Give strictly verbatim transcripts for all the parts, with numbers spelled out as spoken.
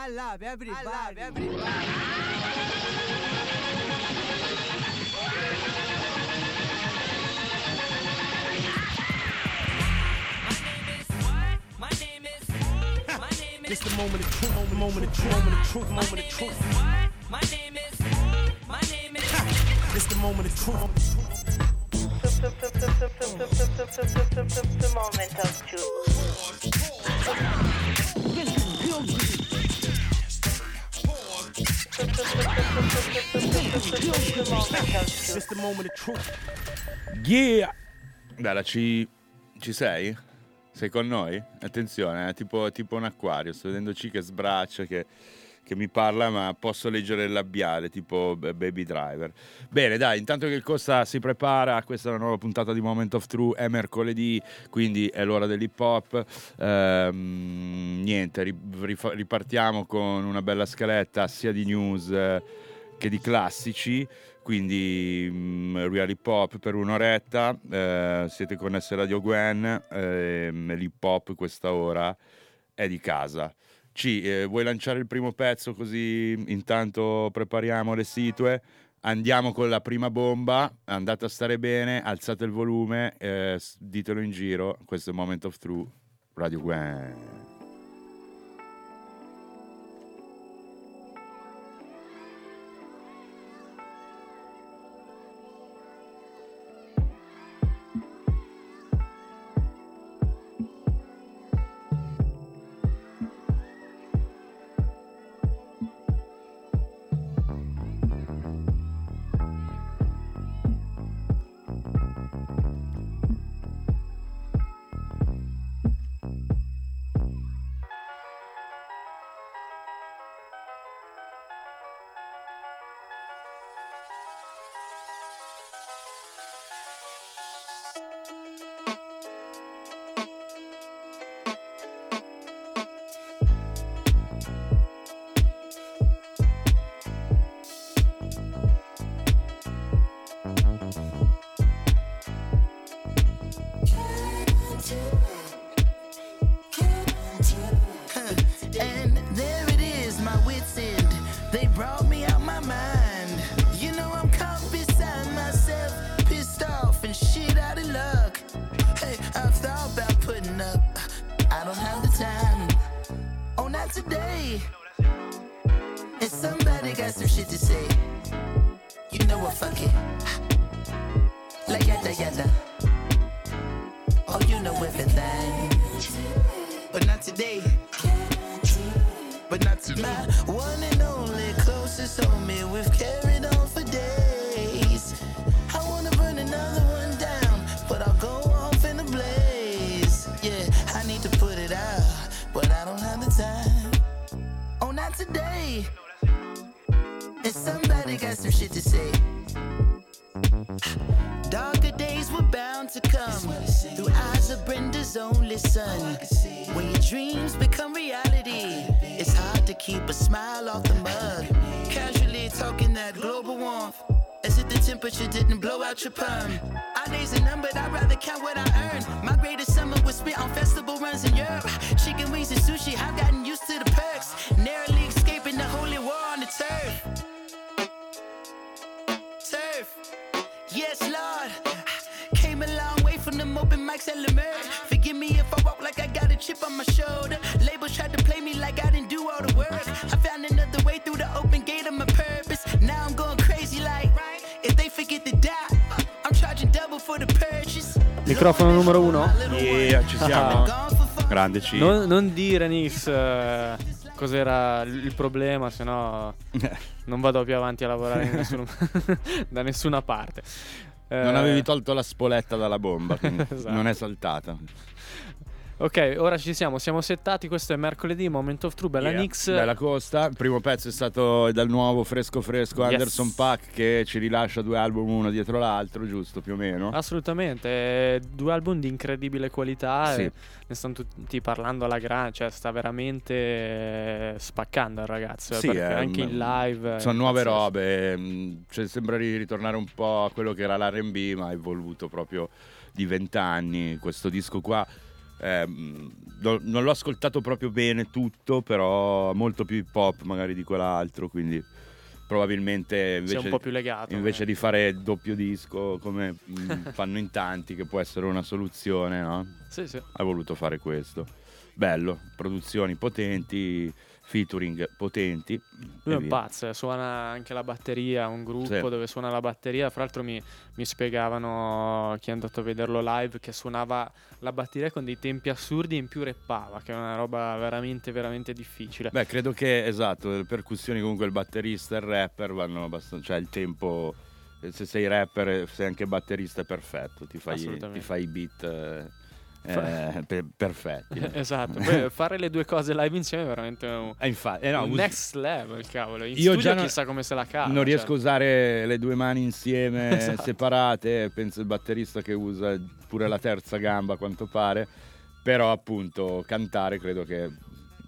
I love everybody. I love everybody. It's the moment of truth, moment, moment of truth, moment of truth, moment of truth. My name is, my name is. It's the moment of truth. The moment of truth. It's the moment of truth. Yeah. Dalla, ci, ci sei? Sei con noi? Attenzione, è tipo, tipo un acquario, sto vedendo C che sbraccia, che, che mi parla, ma posso leggere il labiale, tipo Baby Driver. Bene, dai, intanto che il Costa si prepara, questa è una nuova puntata di Moment of Truth, è mercoledì, quindi è l'ora dell'hip hop. Ehm, niente, ripartiamo con una bella scaletta sia di news che di classici. Quindi um, Real Hip Hop per un'oretta, eh, siete connessi a Radio Gwen, eh, l'hip hop questa ora è di casa. Ci, eh, vuoi lanciare il primo pezzo così intanto prepariamo le situe? Andiamo con la prima bomba, andate a stare bene, alzate il volume, eh, ditelo in giro, questo è Moment of Truth, Radio Gwen. Microfono numero uno? Yeah, ci siamo. Grande C. Non, non dire Nix eh, cos'era il problema, sennò non vado più avanti a lavorare in nessun, da nessuna parte. Eh, non avevi tolto la spoletta dalla bomba, esatto. Non è saltata. Ok, ora ci siamo, siamo settati, questo è mercoledì, Moment of Truth, bella yeah. Nix. Bella Costa, il primo pezzo è stato dal nuovo fresco fresco yes. Anderson Pack, che ci rilascia due album uno dietro l'altro, giusto più o meno? Assolutamente, due album di incredibile qualità, sì. E ne stanno tutti parlando alla gran, cioè sta veramente spaccando il ragazzo, sì, perché eh, anche in live... Sono nuove robe, cioè, sembra di ritornare un po' a quello che era l'R and B, ma è evoluto proprio di vent'anni questo disco qua. eh, non l'ho ascoltato proprio bene tutto, però molto più hip hop magari di quell'altro, quindi probabilmente invece, un po' più legato, invece eh. di fare doppio disco come fanno in tanti, che può essere una soluzione, no? Sì, sì. Ha voluto fare questo. Bello, produzioni potenti, featuring potenti. Lui è pazzo, suona anche la batteria, un gruppo sì. dove suona la batteria. Fra l'altro mi, mi spiegavano, chi è andato a vederlo live, che suonava la batteria con dei tempi assurdi e in più rappava, che è una roba veramente veramente difficile. Beh, credo che, esatto, le percussioni comunque il batterista e il rapper vanno abbastanza, cioè il tempo, se sei rapper, sei anche batterista è perfetto, ti fai, ti fai i beat... Eh. Eh, per, perfetti eh. esatto. Poi fare le due cose live insieme è veramente un, eh, infatti, eh, no, un us- next level, cavolo. In io studio già non, chissà come se la cava, non cioè. riesco a usare le due mani insieme esatto. separate. Penso il batterista che usa pure la terza gamba, a quanto pare, però appunto cantare credo che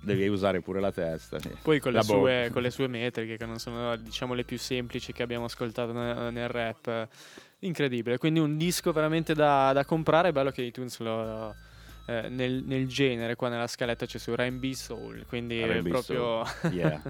devi usare pure la testa. Poi con, la le, sue, con le sue metriche, che non sono diciamo le più semplici che abbiamo ascoltato nel, nel rap. Incredibile, quindi un disco veramente da, da comprare. È bello che iTunes lo, eh, nel, nel genere, qua nella scaletta c'è su R and B Soul, quindi R and B proprio Soul. Yeah.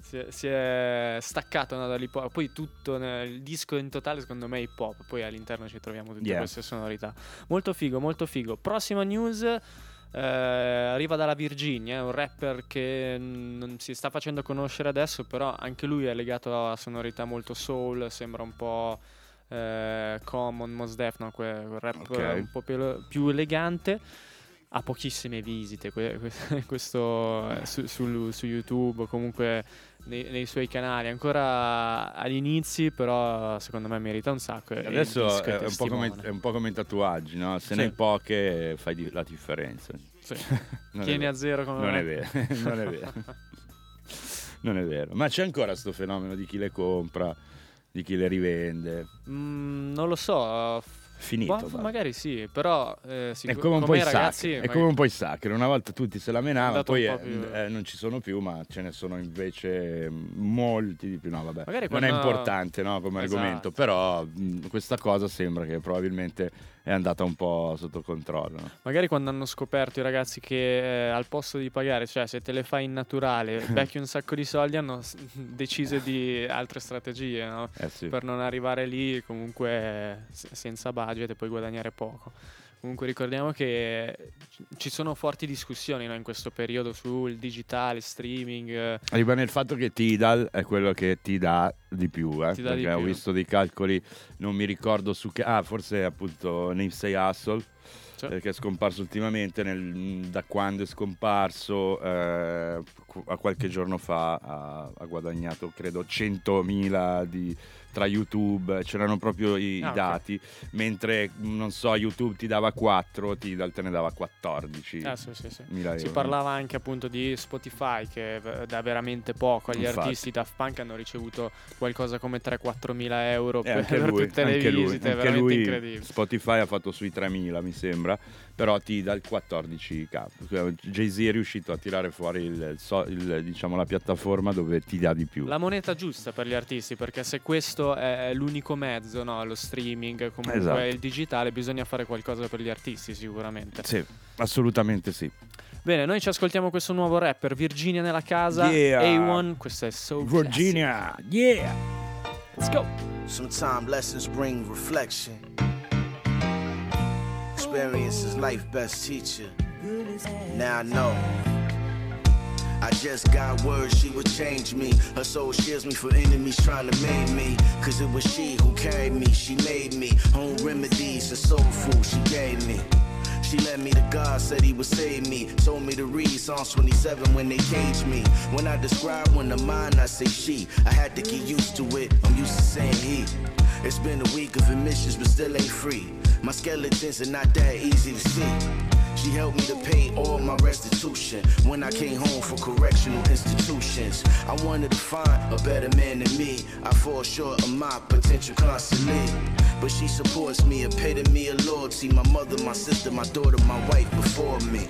si, è, si è staccato, no, dall'hip hop. Poi tutto nel, il disco in totale secondo me è hip hop, poi all'interno ci troviamo tutte yeah. queste sonorità. Molto figo, molto figo. Prossima news. Eh, arriva dalla Virginia, è un rapper che non si sta facendo conoscere adesso, però anche lui è legato a sonorità molto soul, sembra un po' Eh, Common, Mos Def, no, quel rap okay. un po' più, più elegante. Ha pochissime visite que, que, questo eh, su, su, su YouTube, comunque nei, nei suoi canali, ancora agli inizi, però secondo me merita un sacco. E adesso è, è, un po come, è un po' come i tatuaggi, no? Se sì. ne hai poche fai di, la differenza. Sì. Tieni a zero come non me. È vero. non è vero, non è vero. Ma c'è ancora sto fenomeno di chi le compra, di chi le rivende. Mm, non lo so. Finito. Boh, magari sì, però eh, sicur- è come un po' i ragazzi, sacri. È come un po' i sacri. Una volta tutti se la menavano, poi eh, più... eh, non ci sono più, ma ce ne sono invece molti di più. No, vabbè. Magari non quando... è importante, no, come esatto. argomento, però mh, questa cosa sembra che probabilmente è andata un po' sotto controllo. No? Magari quando hanno scoperto i ragazzi che eh, al posto di pagare, cioè se te le fai in naturale, becchi un sacco di soldi, hanno s- deciso di altre strategie, no? Eh sì. Per non arrivare lì comunque s- senza base. E puoi guadagnare poco. Comunque ricordiamo che ci sono forti discussioni, no, in questo periodo sul digitale, streaming. Rimane il fatto che Tidal è quello che ti dà di più, eh? Ti dà perché di ho più. Visto dei calcoli, non mi ricordo su che, ah, forse appunto Nipsey Hussle, sì. eh, che è scomparso ultimamente. Nel, da quando è scomparso, eh, a qualche giorno fa ha, ha guadagnato credo centomila di tra YouTube, c'erano proprio i, ah, i dati, okay. mentre non so, YouTube ti dava quattro, Tidal te ne dava quattordici. Ah, sì, sì, sì. Si parlava anche appunto di Spotify, che dà veramente poco agli Infatti. artisti. Daft Punk hanno ricevuto qualcosa come tre-quattro mila euro eh, per, per lui, tutte le anche visite, lui, veramente lui, incredibile. Spotify ha fatto sui tremila mi sembra, però Tidal quattordici k. Jay-Z è riuscito a tirare fuori il, il, il, diciamo, la piattaforma dove ti dà di più. La moneta giusta per gli artisti, perché se questo è l'unico mezzo, no? Lo streaming, comunque esatto. il digitale, bisogna fare qualcosa per gli artisti sicuramente. Sì, assolutamente sì. Bene, noi ci ascoltiamo questo nuovo rapper, Virginia nella casa, yeah. A uno, questo è So Virginia, classic. Yeah! Let's go! Sometimes lessons bring reflection. Experience is life best teacher. Now I know. I just got words, she would change me. Her soul shields me from enemies trying to maim me. Cause it was she who carried me, she made me. Home remedies and soul food she gave me. She led me to God, said he would save me. Told me to read Psalms twenty-seven when they caged me. When I describe when the mind, I say she. I had to get used to it, I'm used to saying he. It's been a week of admissions but still ain't free. My skeletons are not that easy to see. She helped me to pay all my restitution when I came home from correctional institutions. I wanted to find a better man than me. I fall short of my potential constantly. But she supports me, epitome of loyalty. My mother, my sister, my daughter, my wife before me.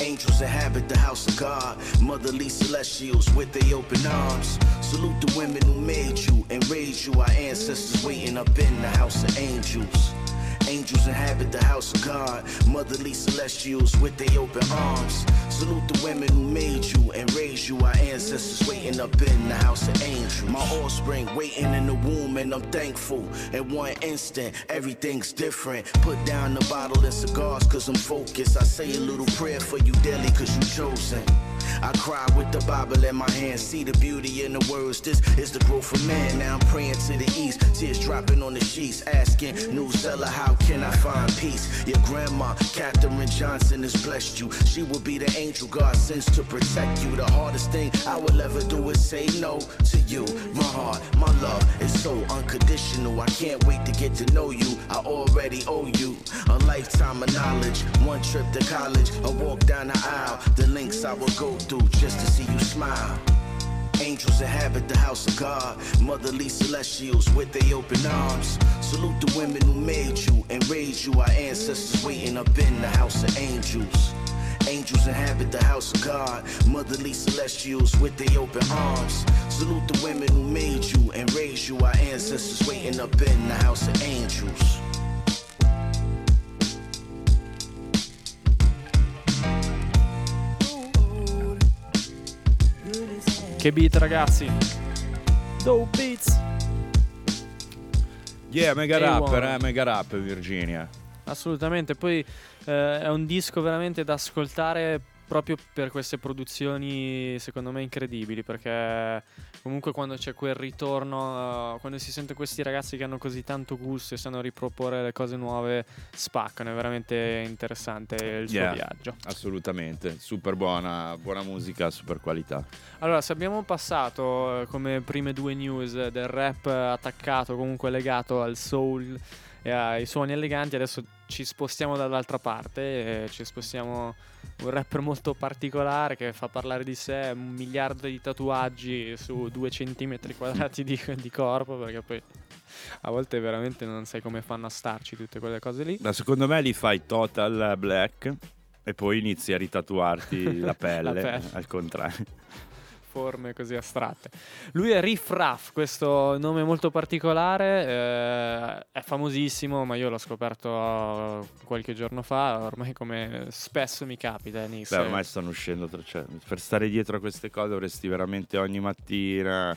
Angels inhabit the house of God. Motherly celestials with their open arms. Salute the women who made you and raised you. Our ancestors waiting up in the house of angels. Angels inhabit the house of God, motherly celestials with their open arms. Salute the women who made you and raised you, our ancestors waiting up in the house of angels. My offspring waiting in the womb, and I'm thankful. In one instant, everything's different. Put down the bottle and cigars, cause I'm focused. I say a little prayer for you daily, cause you chosen. I cry with the Bible in my hand, see the beauty in the words, this is the growth of man. Now I'm praying to the east, tears dropping on the sheets, asking new seller, how can I find peace? Your grandma, Katherine Johnson, has blessed you. She will be the angel God sends to protect you. The hardest thing I will ever do is say no to you. My heart, my love is so unconditional. I can't wait to get to know you, I already owe you a lifetime of knowledge, one trip to college, a walk down the aisle, the links I will go through just to see you smile. Angels inhabit the house of God, motherly celestials with their open arms. Salute the women who made you and raised you, our ancestors waiting up in the house of angels. Angels inhabit the house of God, motherly celestials with their open arms. Salute the women who made you and raised you, our ancestors waiting up in the house of angels. Che beat, ragazzi. Dope beats. Yeah, mega hey rapper, eh, mega rap Virginia. Assolutamente, poi eh, è un disco veramente da ascoltare proprio per queste produzioni, secondo me, incredibili, perché comunque quando c'è quel ritorno, quando si sente questi ragazzi che hanno così tanto gusto e sanno riproporre le cose nuove, spaccano, è veramente interessante il suo yeah, viaggio. Assolutamente, super buona, buona musica, super qualità. Allora, se abbiamo passato come prime due news del rap attaccato, comunque legato al soul e ai suoni eleganti, adesso ci spostiamo dall'altra parte e ci spostiamo un rapper molto particolare che fa parlare di sé, un miliardo di tatuaggi su due centimetri quadrati di, di corpo, perché poi a volte veramente non sai come fanno a starci tutte quelle cose lì. Ma secondo me li fai total black e poi inizi a ritatuarti la pelle, la pelle al contrario, forme così astratte. Lui è Riff Raff, questo nome molto particolare, eh, è famosissimo, ma io l'ho scoperto qualche giorno fa, ormai come spesso mi capita. Nix. Beh, ormai stanno uscendo, cioè, per stare dietro a queste cose dovresti veramente ogni mattina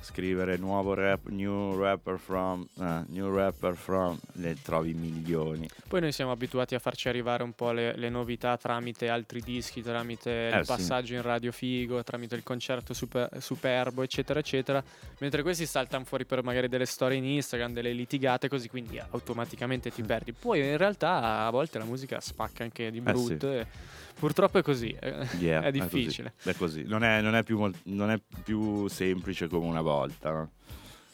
scrivere nuovo rap, new rapper from, uh, new rapper from, ne trovi milioni. Poi noi siamo abituati a farci arrivare un po' le, le novità tramite altri dischi, tramite eh, il passaggio sì. in radio figo, tramite il concerto super, superbo, eccetera, eccetera. Mentre questi saltano fuori per magari delle storie in Instagram, delle litigate, così, quindi automaticamente ti perdi. Poi in realtà a volte la musica spacca anche di brutto. Eh, sì. Purtroppo è così, yeah, è difficile. È così, è così. Non, è, non, è più mol- non è più semplice come una volta, no?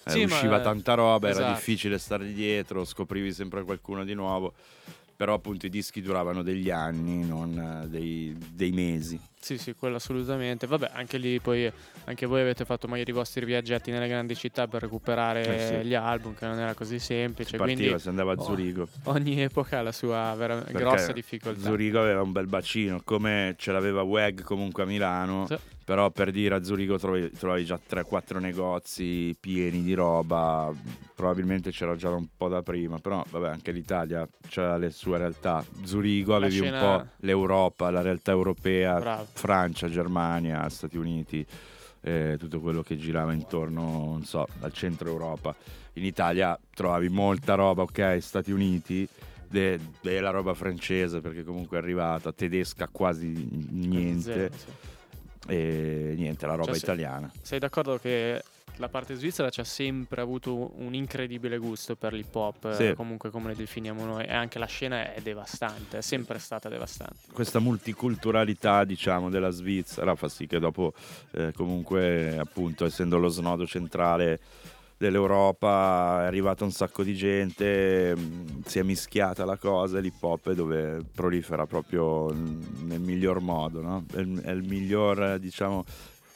eh, sì, Usciva ma... tanta roba, esatto. Era difficile stare dietro, scoprivi sempre qualcuno di nuovo. Però appunto i dischi duravano degli anni, non dei, dei mesi. Sì, sì, quello assolutamente. Vabbè, anche lì poi, anche voi avete fatto magari i vostri viaggetti nelle grandi città per recuperare eh sì. gli album, che non era così semplice. Si partiva, quindi si andava a Zurigo. Oh, ogni epoca ha la sua vera, grossa difficoltà. Zurigo aveva un bel bacino, come ce l'aveva Weg comunque a Milano, sì. Però per dire a Zurigo trovi, trovi già tre quattro negozi pieni di roba, probabilmente c'era già un po' da prima, però vabbè, anche l'Italia c'ha le sue realtà. Zurigo avevi scena... un po' l'Europa, la realtà europea, bravo. Francia, Germania, Stati Uniti, eh, tutto quello che girava intorno, non so, al centro Europa. In Italia trovavi molta roba, ok, Stati Uniti, de- della roba francese, perché comunque è arrivata, tedesca quasi niente. E niente, la roba cioè, italiana. Sei d'accordo che la parte svizzera ci ha sempre avuto un incredibile gusto per l'hip hop, sì. eh, comunque come le definiamo noi, e anche la scena è devastante, è sempre stata devastante. Questa multiculturalità, diciamo, della Svizzera fa sì che dopo eh, comunque, appunto, essendo lo snodo centrale dell'Europa, è arrivata un sacco di gente, si è mischiata la cosa, l'hip hop è dove prolifera proprio nel miglior modo, no? È il, è il miglior, diciamo,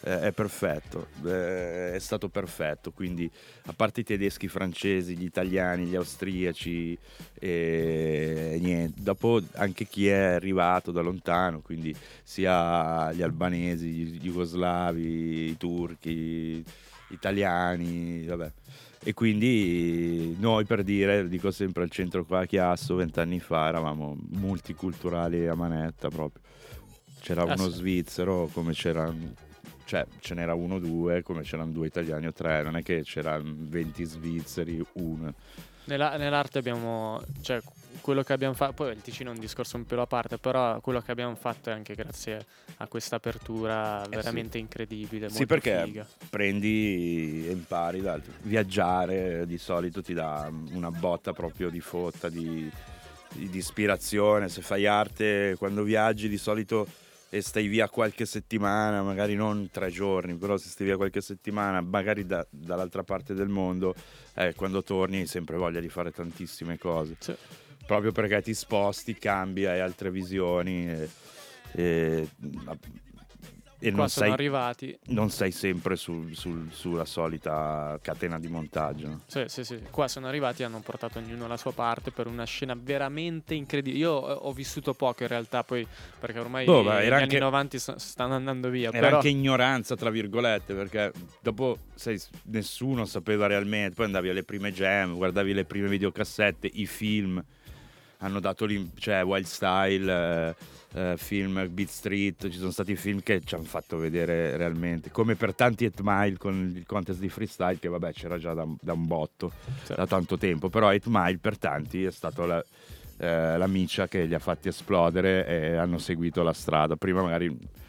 è perfetto, è stato perfetto, quindi a parte i tedeschi, i francesi, gli italiani, gli austriaci e niente, dopo anche chi è arrivato da lontano, quindi sia gli albanesi, gli jugoslavi, i turchi, italiani, vabbè, E quindi noi, per dire, dico sempre, al centro qua a Chiasso vent'anni fa eravamo multiculturali a manetta proprio. C'era ah, uno sì. svizzero, come c'era, cioè ce n'era uno o due, come c'erano due italiani o tre, non è che c'erano venti svizzeri, uno. Nella, nell'arte abbiamo, cioè quello che abbiamo fatto, poi il Ticino è un discorso un pelo a parte, però quello che abbiamo fatto è anche grazie a questa apertura veramente eh sì. incredibile, sì, molto perché figa. Prendi e impari da viaggiare, di solito ti dà una botta proprio di fotta, di, di ispirazione. Se fai arte quando viaggi di solito e stai via qualche settimana, magari non tre giorni, però se stai via qualche settimana, magari da, dall'altra parte del mondo, eh, quando torni hai sempre voglia di fare tantissime cose. Sì. Proprio perché ti sposti, cambi, hai altre visioni e, e, e non, sei, arrivati. non sei sempre su, su, sulla solita catena di montaggio. No? Sì, sì, sì. Qua sono arrivati e hanno portato ognuno la sua parte per una scena veramente incredibile. Io ho vissuto poco in realtà, poi perché ormai oh, beh, gli anni anche, novanta stanno andando via. Era però... anche ignoranza, tra virgolette, perché dopo sai, nessuno sapeva realmente. Poi andavi alle prime jam, guardavi le prime videocassette, i film. Hanno dato lì, cioè Wild Style, eh, eh, film Beat Street, ci sono stati film che ci hanno fatto vedere realmente, come per tanti otto Mile con il contest di freestyle, che vabbè c'era già da, da un botto, certo. da tanto tempo, però otto Mile per tanti è stato la, eh, la miccia che li ha fatti esplodere e hanno seguito la strada. Prima magari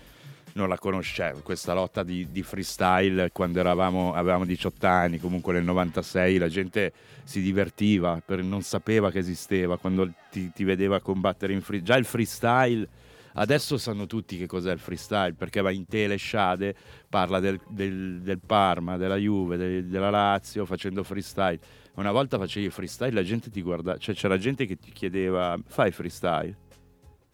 non la conoscevo, questa lotta di, di freestyle, quando eravamo, avevamo diciotto anni, comunque nel novantasei, la gente si divertiva, per, non sapeva che esisteva, quando ti, ti vedeva combattere in freestyle. Già il freestyle, adesso sanno tutti che cos'è il freestyle, perché va in tele, Shade, parla del, del, del Parma, della Juve, del, della Lazio, facendo freestyle. Una volta facevi freestyle, la gente ti guardava, cioè c'era gente che ti chiedeva, fai freestyle?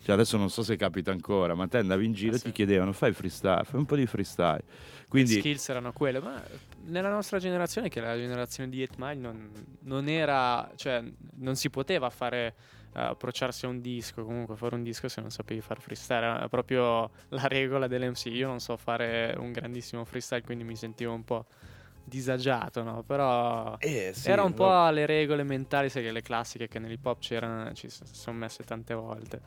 Cioè adesso non so se capita ancora, ma te andavi in giro e ah, sì. ti chiedevano, fai freestyle, fai un po' di freestyle. Quindi... le skills erano quelle, ma nella nostra generazione, che era la generazione di otto Mile, non, non era, cioè non si poteva fare, uh, approcciarsi a un disco, comunque fare un disco se non sapevi fare freestyle, era proprio la regola dell'M C. Io non so fare un grandissimo freestyle, quindi mi sentivo un po' disagiato, no? Però eh, sì, era un po' lo... le regole mentali, sai, che le classiche che nell'hip hop c'erano, ci sono messe tante volte.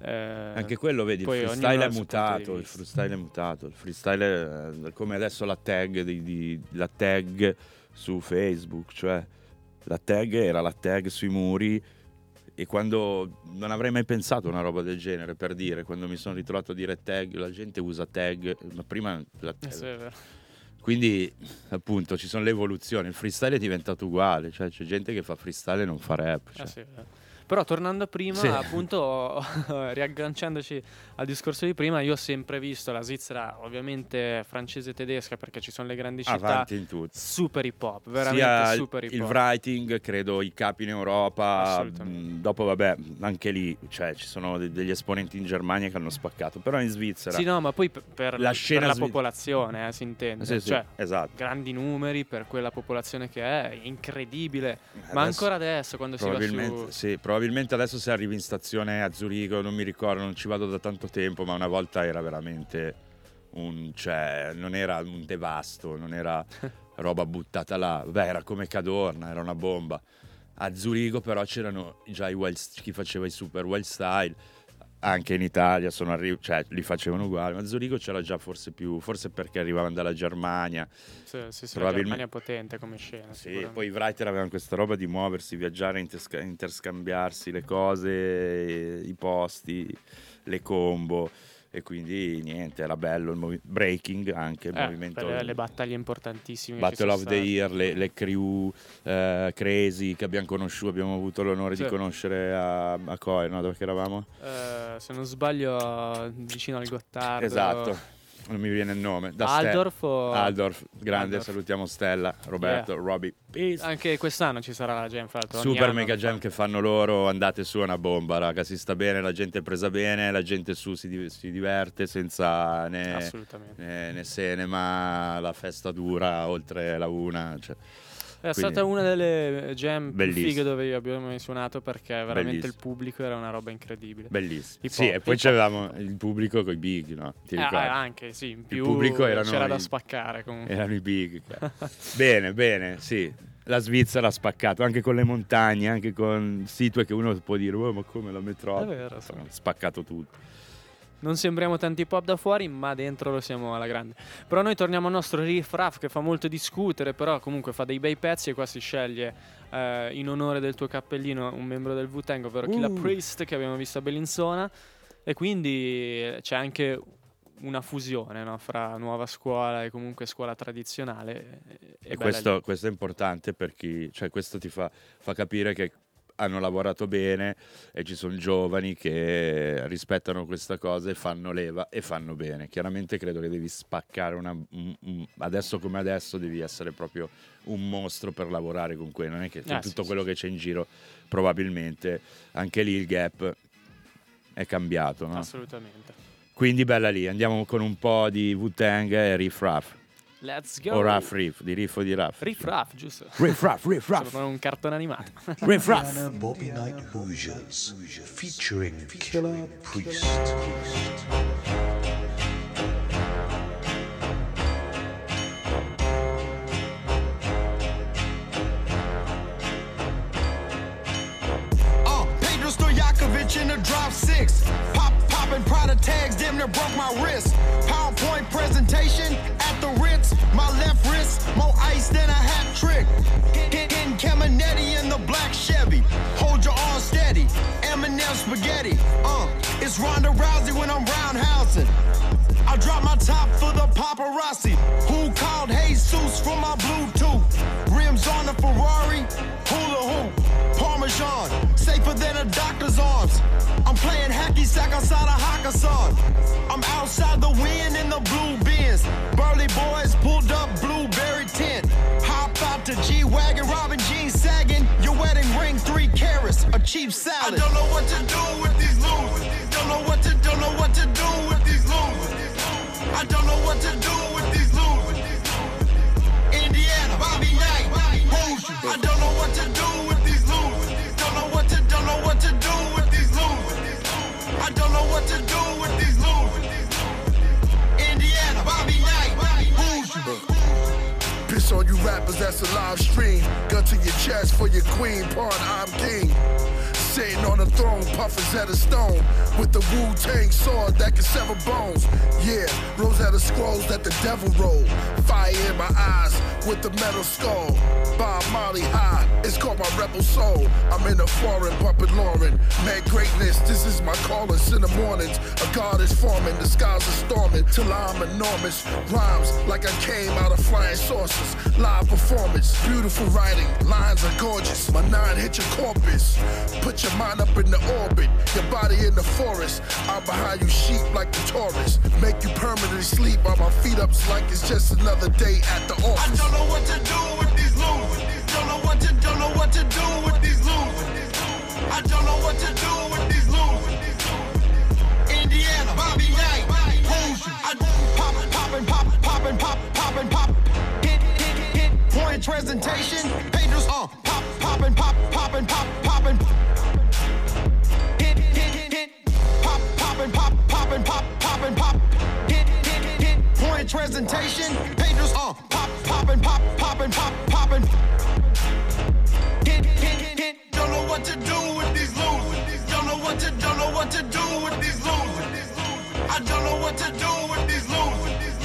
Eh, anche quello, vedi, il freestyle è mutato, il freestyle è mutato, il freestyle è come adesso la tag di, di, la tag su Facebook, cioè la tag era la tag sui muri, e quando non avrei mai pensato una roba del genere, per dire, quando mi sono ritrovato a dire tag, la gente usa tag, ma prima la tag. Sì, è vero. Quindi appunto ci sono le evoluzioni, il freestyle è diventato uguale, cioè c'è gente che fa freestyle e non fa rap, cioè. Ah, sì, è vero. Però tornando prima, sì. appunto, riagganciandoci al discorso di prima, io ho sempre visto la Svizzera, ovviamente francese e tedesca, perché ci sono le grandi città, in tutto. super hip hop, veramente sia super hip hop. Il writing, credo, i capi in Europa, mh, dopo vabbè, anche lì, cioè ci sono de- degli esponenti in Germania che hanno spaccato, però in Svizzera... Sì, no, ma poi per la, per la Svizzera... popolazione, eh, si intende, sì, sì, cioè esatto. grandi numeri per quella popolazione che è, incredibile, adesso, ma ancora adesso quando si va su... Sì, probabilmente adesso se arrivi in stazione a Zurigo, non mi ricordo, non ci vado da tanto tempo, ma una volta era veramente un, cioè, non era un devasto, non era roba buttata là, beh, era come Cadorna, era una bomba. A Zurigo però c'erano già i wild, chi faceva i super wild style, anche in Italia sono arri- cioè li facevano uguali, ma a Zurigo c'era già forse più, forse perché arrivavano dalla Germania. Sì, sì, sì, probabilmente... la Germania potente come scena. Sì, poi i writer avevano questa roba di muoversi, viaggiare, intersca- interscambiarsi le cose, i posti, le combo, e quindi niente, era bello il movi- breaking anche, il eh, movimento, le, le battaglie importantissime, Battle of state. the Year, le, le crew eh, Crazy, che abbiamo conosciuto, abbiamo avuto l'onore sì. di conoscere a, a Coe, no? Dove eravamo? Eh, se non sbaglio vicino al Gottardo, esatto, non mi viene il nome, da Aldorf, Ste- o... Aldorf grande Aldorf. Salutiamo Stella, Roberto, yeah. Robby. Peace. Anche quest'anno ci sarà la jam, fatto super mega jam che fanno loro, andate su, è una bomba, raga, si sta bene, la gente è presa bene, la gente su si, di- si diverte senza né, né, né cinema, la festa dura oltre la una, cioè È Quindi... stata una delle jam bellissimo. Fighe dove abbiamo suonato, perché veramente bellissimo. Il pubblico era una roba incredibile. Bellissimo. Sì, e poi c'avevamo il pubblico con i big, no? Ti ricordi? Ah, anche, sì, in più il pubblico erano c'era i... da spaccare comunque. Erano i big. Bene, bene, sì. La Svizzera ha spaccato, anche con le montagne, anche con situe che uno può dire, oh, ma come la metropoli? È vero, sì. Ha spaccato tutto. Non sembriamo tanti pop da fuori, ma dentro lo siamo alla grande. Però noi torniamo al nostro Riff Raff, che fa molto discutere, però comunque fa dei bei pezzi, e qua si sceglie eh, in onore del tuo cappellino un membro del Wu-Tang, ovvero uh. Killah Priest, che abbiamo visto a Bellinzona, e quindi c'è anche una fusione, no? Fra nuova scuola e comunque scuola tradizionale. È e questo, questo è importante per chi, cioè questo ti fa, fa capire che hanno lavorato bene e ci sono giovani che rispettano questa cosa e fanno leva e fanno bene. Chiaramente credo che devi spaccare una, un, un, adesso come adesso devi essere proprio un mostro per lavorare con quello, non è che ah, tutto sì, quello sì. che c'è in giro, probabilmente anche lì il gap è cambiato, no? Assolutamente. Quindi bella lì, andiamo con un po' di Wu-Tang e Riff Raff. Let's go! O Raff Riff, di Riff o di Raff? Riff Raff, giusto? Riff Raff, Riff Raff! Sono un cartone animato. Riff Raff! Bobby Knight Hoosiers, featuring Killah Priest. Oh, Pedro Stojakovic in a drop six. Pop and Prada tags damn near broke my wrist. PowerPoint presentation at the Ritz. My left wrist, more ice than a hat trick. Hitting Caminetti in the black Chevy. Hold your arm steady, M and M spaghetti. Uh, it's Ronda Rousey when I'm roundhousing. I drop my top for the paparazzi. Who called Jesus from my Bluetooth? Rims on the Ferrari, hula hoop. Parmesan, safer than a doctor's arms. I'm playing hacky sack outside a Hakkasan. I'm outside the wind in the blue bins. Burly boys pulled up blueberry tent. Hop out to G-Wagon, Robin Jean sagging. Your wedding ring, three carats, a cheap salad. I don't know what to do with these losers. Don't know what to, don't know what to do with these losers. I don't know what to do with these losers. Indiana, Bobby Knight, Hoosier. I don't know what to do with these losers. Don't know what to, don't know what to do with these losers. I don't know what to do with these losers. Indiana, Bobby Knight, Hoosier. Piss on you rappers, that's a live stream. Gun to your chest for your queen, pardon, I'm king. Sitting on the throne, puffers at a stone. With the Wu-Tang sword that can sever bones. Yeah, Rosetta Scrolls that the devil rolled. Fire in my eyes with the metal skull. Bob Marley high, it's called my rebel soul. I'm in the foreign, pumping Lauren. Mad greatness, this is my calling. In the mornings, a god is forming. The skies are storming till I'm enormous. Rhymes like I came out of flying saucers. Live performance, beautiful writing. Lines are gorgeous, my nine hit your corpus. Put your mind up in the orbit, your body in the forest. I'm behind you sheep like the Taurus. Make you permanently sleep while my feet up like it's just another day at the office. I don't know what to do with these losers. Don't know what to, don't know what to do with these losers. I don't know what to do with these losers. Indiana, Bobby Knight, Hoosier. Poppin', poppin', poppin', poppin', poppin', poppin', poppin'. Hit, hit, hit, point presentation. Pedro's on. Pop, poppin', pop, poppin', pop, poppin'. Pop, poppin', pop, poppin', pop. Hit, hit, hit. Point presentation. Pedro's on. Pop, poppin', pop, poppin', pop, poppin'. Hit, hit, hit. Don't know what to do with these losers. Don't know what to, don't know what to do with these losers. I don't know what to do with these losers.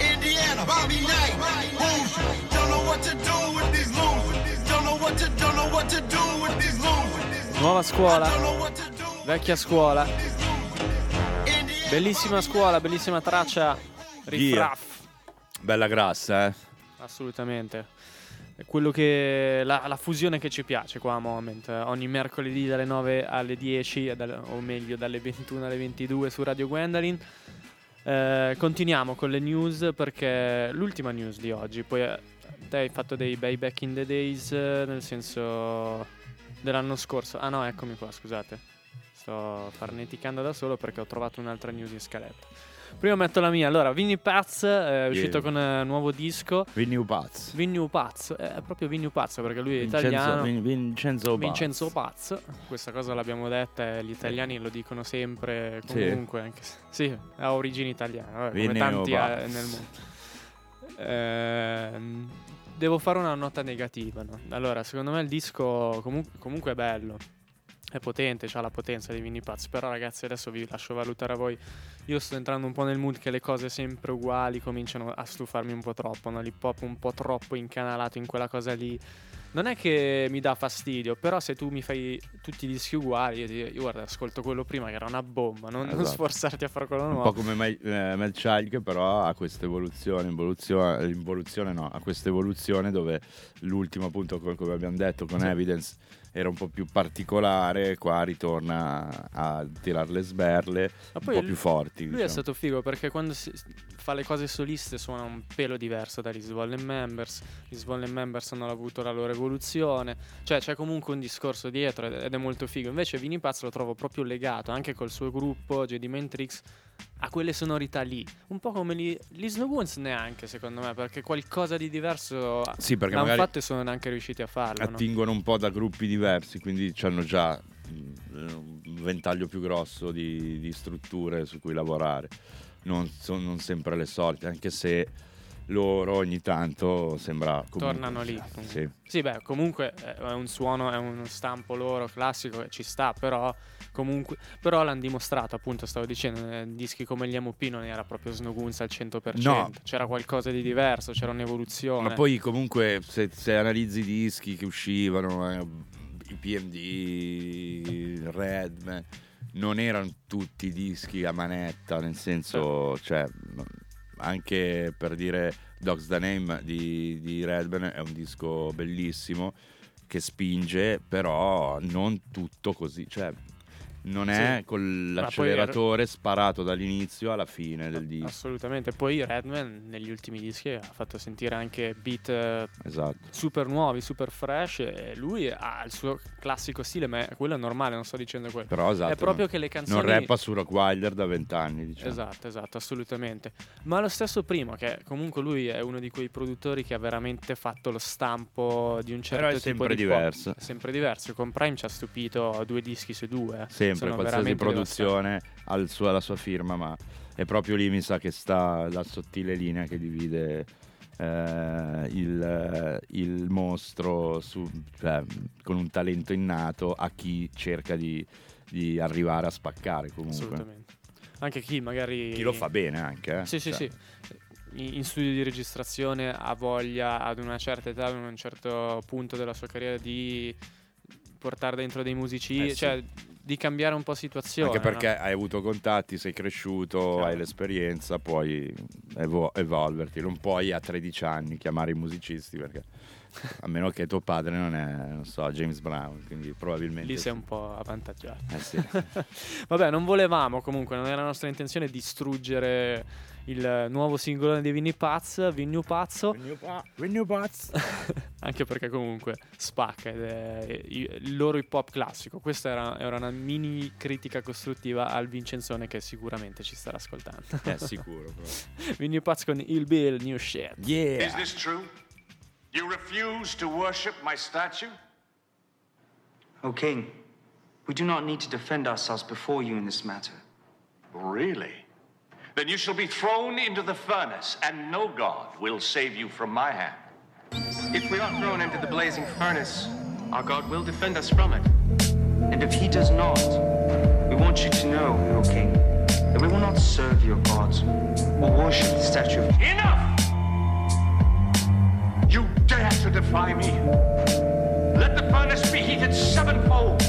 Indiana, Bobby Knight, Hoosier. Don't know what to do with these losers. Don't know what to, don't know what to do with these losers. Nuova scuola, vecchia scuola. Bellissima scuola, bellissima traccia. Riff Raff. Bella grassa, eh? Assolutamente. È quello che la, la fusione che ci piace qua a Moment. Ogni mercoledì dalle nove alle dieci, o meglio dalle ventuno alle ventidue su Radio Gwendolyn. Eh, continuiamo con le news, perché l'ultima news di oggi. Poi te hai fatto dei bei back in the days, nel senso dell'anno scorso. Ah no, eccomi qua, scusate. Sto farneticando da solo perché ho trovato un'altra news in scaletta. Prima metto la mia. Allora, Vinnie Paz eh, è yeah. uscito con un eh, nuovo disco. Vinnie Paz. Vinnie Paz, è proprio Vinnie Paz perché lui è Vincenzo, italiano. Vin- Vincenzo Paz. Vincenzo Paz. Questa cosa l'abbiamo detta, gli italiani lo dicono sempre comunque, sì. anche se, sì, ha origini italiane, vabbè, come tanti eh, nel mondo. Ehm Devo fare una nota negativa, no? Allora, secondo me il disco comu- comunque è bello, è potente, c'ha la potenza di Vinnie Paz. Però ragazzi, adesso vi lascio valutare a voi. Io sto entrando un po' nel mood che le cose sempre uguali cominciano a stufarmi un po' troppo, no? L'hip hop un po' troppo incanalato in quella cosa lì. Non è che mi dà fastidio, però se tu mi fai tutti i dischi uguali, io, io guarda, ascolto quello prima che era una bomba, non, esatto. non sforzarti a fare quello nuovo. Un po' come Mel, eh, Mel Child, che però ha questa evoluzione, involuzione, involuzione no, ha questa evoluzione dove l'ultimo appunto, come abbiamo detto, con sì. Evidence era un po' più particolare, qua ritorna a tirare le sberle ma un po' lui, più forti. Lui diciamo. È stato figo perché quando si fa le cose soliste suona un pelo diverso dagli Swollen Members. Gli Swollen Members hanno avuto la loro evoluzione, cioè c'è comunque un discorso dietro ed è molto figo. Invece Vinnie Paz lo trovo proprio legato anche col suo gruppo Jedi Mind Tricks a quelle sonorità lì, un po' come gli, gli Snow Goons neanche secondo me, perché qualcosa di diverso sì, perché l'hanno fatto e sono neanche riusciti a farlo. Attingono no? un po' da gruppi diversi, quindi hanno già un ventaglio più grosso di, di strutture su cui lavorare, non sono non sempre le solite, anche se loro ogni tanto sembra comunque, tornano lì sì. sì beh comunque è un suono, è uno stampo loro classico che ci sta, però comunque però l'hanno dimostrato appunto, stavo dicendo, dischi come gli M O P non era proprio Snow Goons al cento per cento, no. c'era qualcosa di diverso, c'era un'evoluzione. Ma poi comunque se, se analizzi i dischi che uscivano eh, i P M D, Redman, non erano tutti dischi a manetta, nel senso sì. cioè anche per dire Dogs the Name di, di Redman è un disco bellissimo che spinge, però non tutto così, cioè non è sì. con l'acceleratore poi... sparato dall'inizio alla fine del disco. Assolutamente. Poi Redman negli ultimi dischi ha fatto sentire anche beat esatto. super nuovi, super fresh, e lui ha il suo classico stile, ma quello è normale, non sto dicendo quello. Però esatto, è proprio non, che le canzoni non rappa su Rockwilder da vent'anni, diciamo. Esatto, esatto, assolutamente. Ma lo stesso primo, che comunque lui è uno di quei produttori che ha veramente fatto lo stampo di un certo tipo. Però è sempre di diverso. Pop, è sempre diverso. Con Prime ci ha stupito due dischi su due. Sempre. Sono qualsiasi produzione al suo, alla sua firma, ma è proprio lì mi sa che sta la sottile linea che divide eh, il, il mostro su, cioè, con un talento innato a chi cerca di, di arrivare a spaccare comunque. Assolutamente. Anche chi magari... Chi lo fa bene anche. Eh? Sì, sì, cioè. sì. In studio di registrazione ha voglia ad una certa età, ad un certo punto della sua carriera di portare dentro dei musicisti, eh sì. cioè di cambiare un po' situazione. Anche perché no? hai avuto contatti, sei cresciuto, sì. hai l'esperienza, puoi evo- evolverti. Non puoi a tredici anni chiamare i musicisti, perché a meno che tuo padre non è, non so, James Brown, quindi probabilmente lì sei un po' avvantaggiato. Eh sì. Vabbè, non volevamo comunque, non era la nostra intenzione distruggere il nuovo singolo di Vinnie Paz, Vinnie Pazzo. Vinnie pa- Vinnie Paz. Anche perché comunque spacca ed è il loro hip hop classico. Questa era, era una mini critica costruttiva al Vincenzone che sicuramente ci starà ascoltando. È sicuro. Vinnie Paz con Il Bill, New Shit. Yeah. Is this true? You refuse to worship my statue? O King, we do not need to defend ourselves before you in this matter. Really? Then you shall be thrown into the furnace, and no god will save you from my hand. If we are thrown into the blazing furnace, our God will defend us from it. And if he does not, we want you to know, O King, that we will not serve your gods or worship the statue of... Enough! You dare to defy me! Let the furnace be heated sevenfold!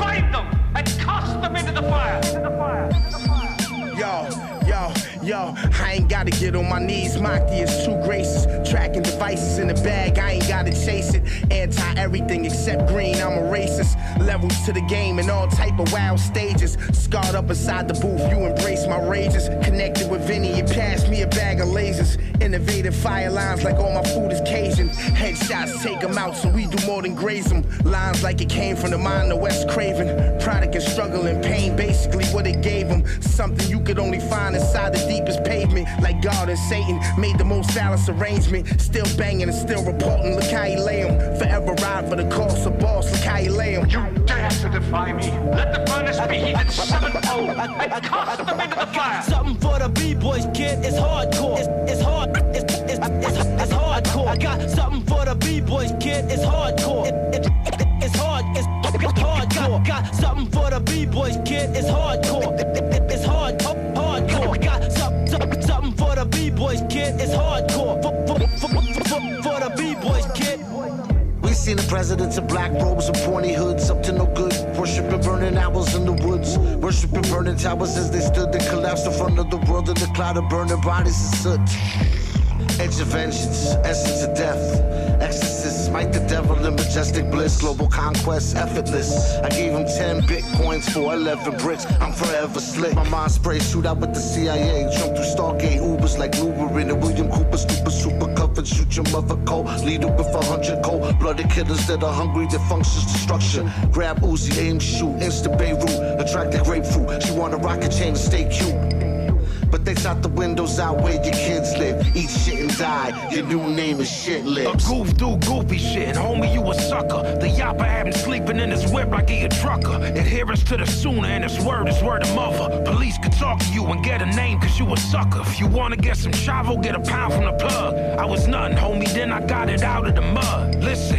Bind them and cast them into the fire! Into the fire! Into the fire! Yo! Yo, yo, I ain't gotta get on my knees, Maki is too gracious. Tracking devices in the bag, I ain't gotta chase it. Anti-everything except green, I'm a racist. Levels to the game in all type of wild stages. Scarred up inside the booth, you embrace my rages. Connected with Vinnie, you pass me a bag of lasers. Innovative fire lines like all my food is Cajun. Headshots take them out, so we do more than graze them. Lines like it came from the mind of Wes Craven. Product and struggle and pain, basically what it gave them. Something you could only find inside the deepest pavement, like God and Satan made the most callous arrangement. Still banging and still reporting. Look how he lay him. Forever ride for the cost of boss. Look how he lay him. You dare to defy me? Let the furnace be heated sevenfold. I cast them into the fire. Something for the b-boys, kid. It's hardcore. It's, it's hard. It's, it's, it's, it's hardcore. I got something for the b-boys, kid. It's hardcore. It, it, it, it's hard. It's, it's hardcore. I got something for the b-boys, kid. It's hardcore. It, it, it, it's hard. Hardcore. I got something, something, something for the b-boys, kid. It's hardcore. For, for, for, for, for the b-boys, kid. Seen the presidents in black robes and pointy hoods, up to no good. Worshipping burning hours in the woods. Worshipping burning towers as they stood and collapsed in front of the world in the cloud of burning bodies and soot. Edge of vengeance, essence of death. Exorcist, smite the devil in majestic bliss. Global conquest, effortless. I gave him ten bitcoins for eleven bricks. I'm forever slick. My mind spray, shoot out with the C I A. Jump through Stargate, Ubers like Luberin. And William Cooper, stupid, super covered. Shoot your mother cold. Lead up with a hundred cold. Blooded killers that are hungry, that functions destruction. Grab Uzi, aim, shoot. Instant Beirut, attract the grapefruit. She want a rocket chain to stay cute. But they shot the windows out where your kids live. Eat shit and die, your new name is shit lips. A goof do goofy shit, and homie you a sucker. The yapper had him sleeping in his whip like he a trucker. Adherence to the sooner and his word is word of mother. Police could talk to you and get a name cause you a sucker. If you wanna get some chavo, get a pound from the plug. I was nothing homie, then I got it out of the mud. Listen.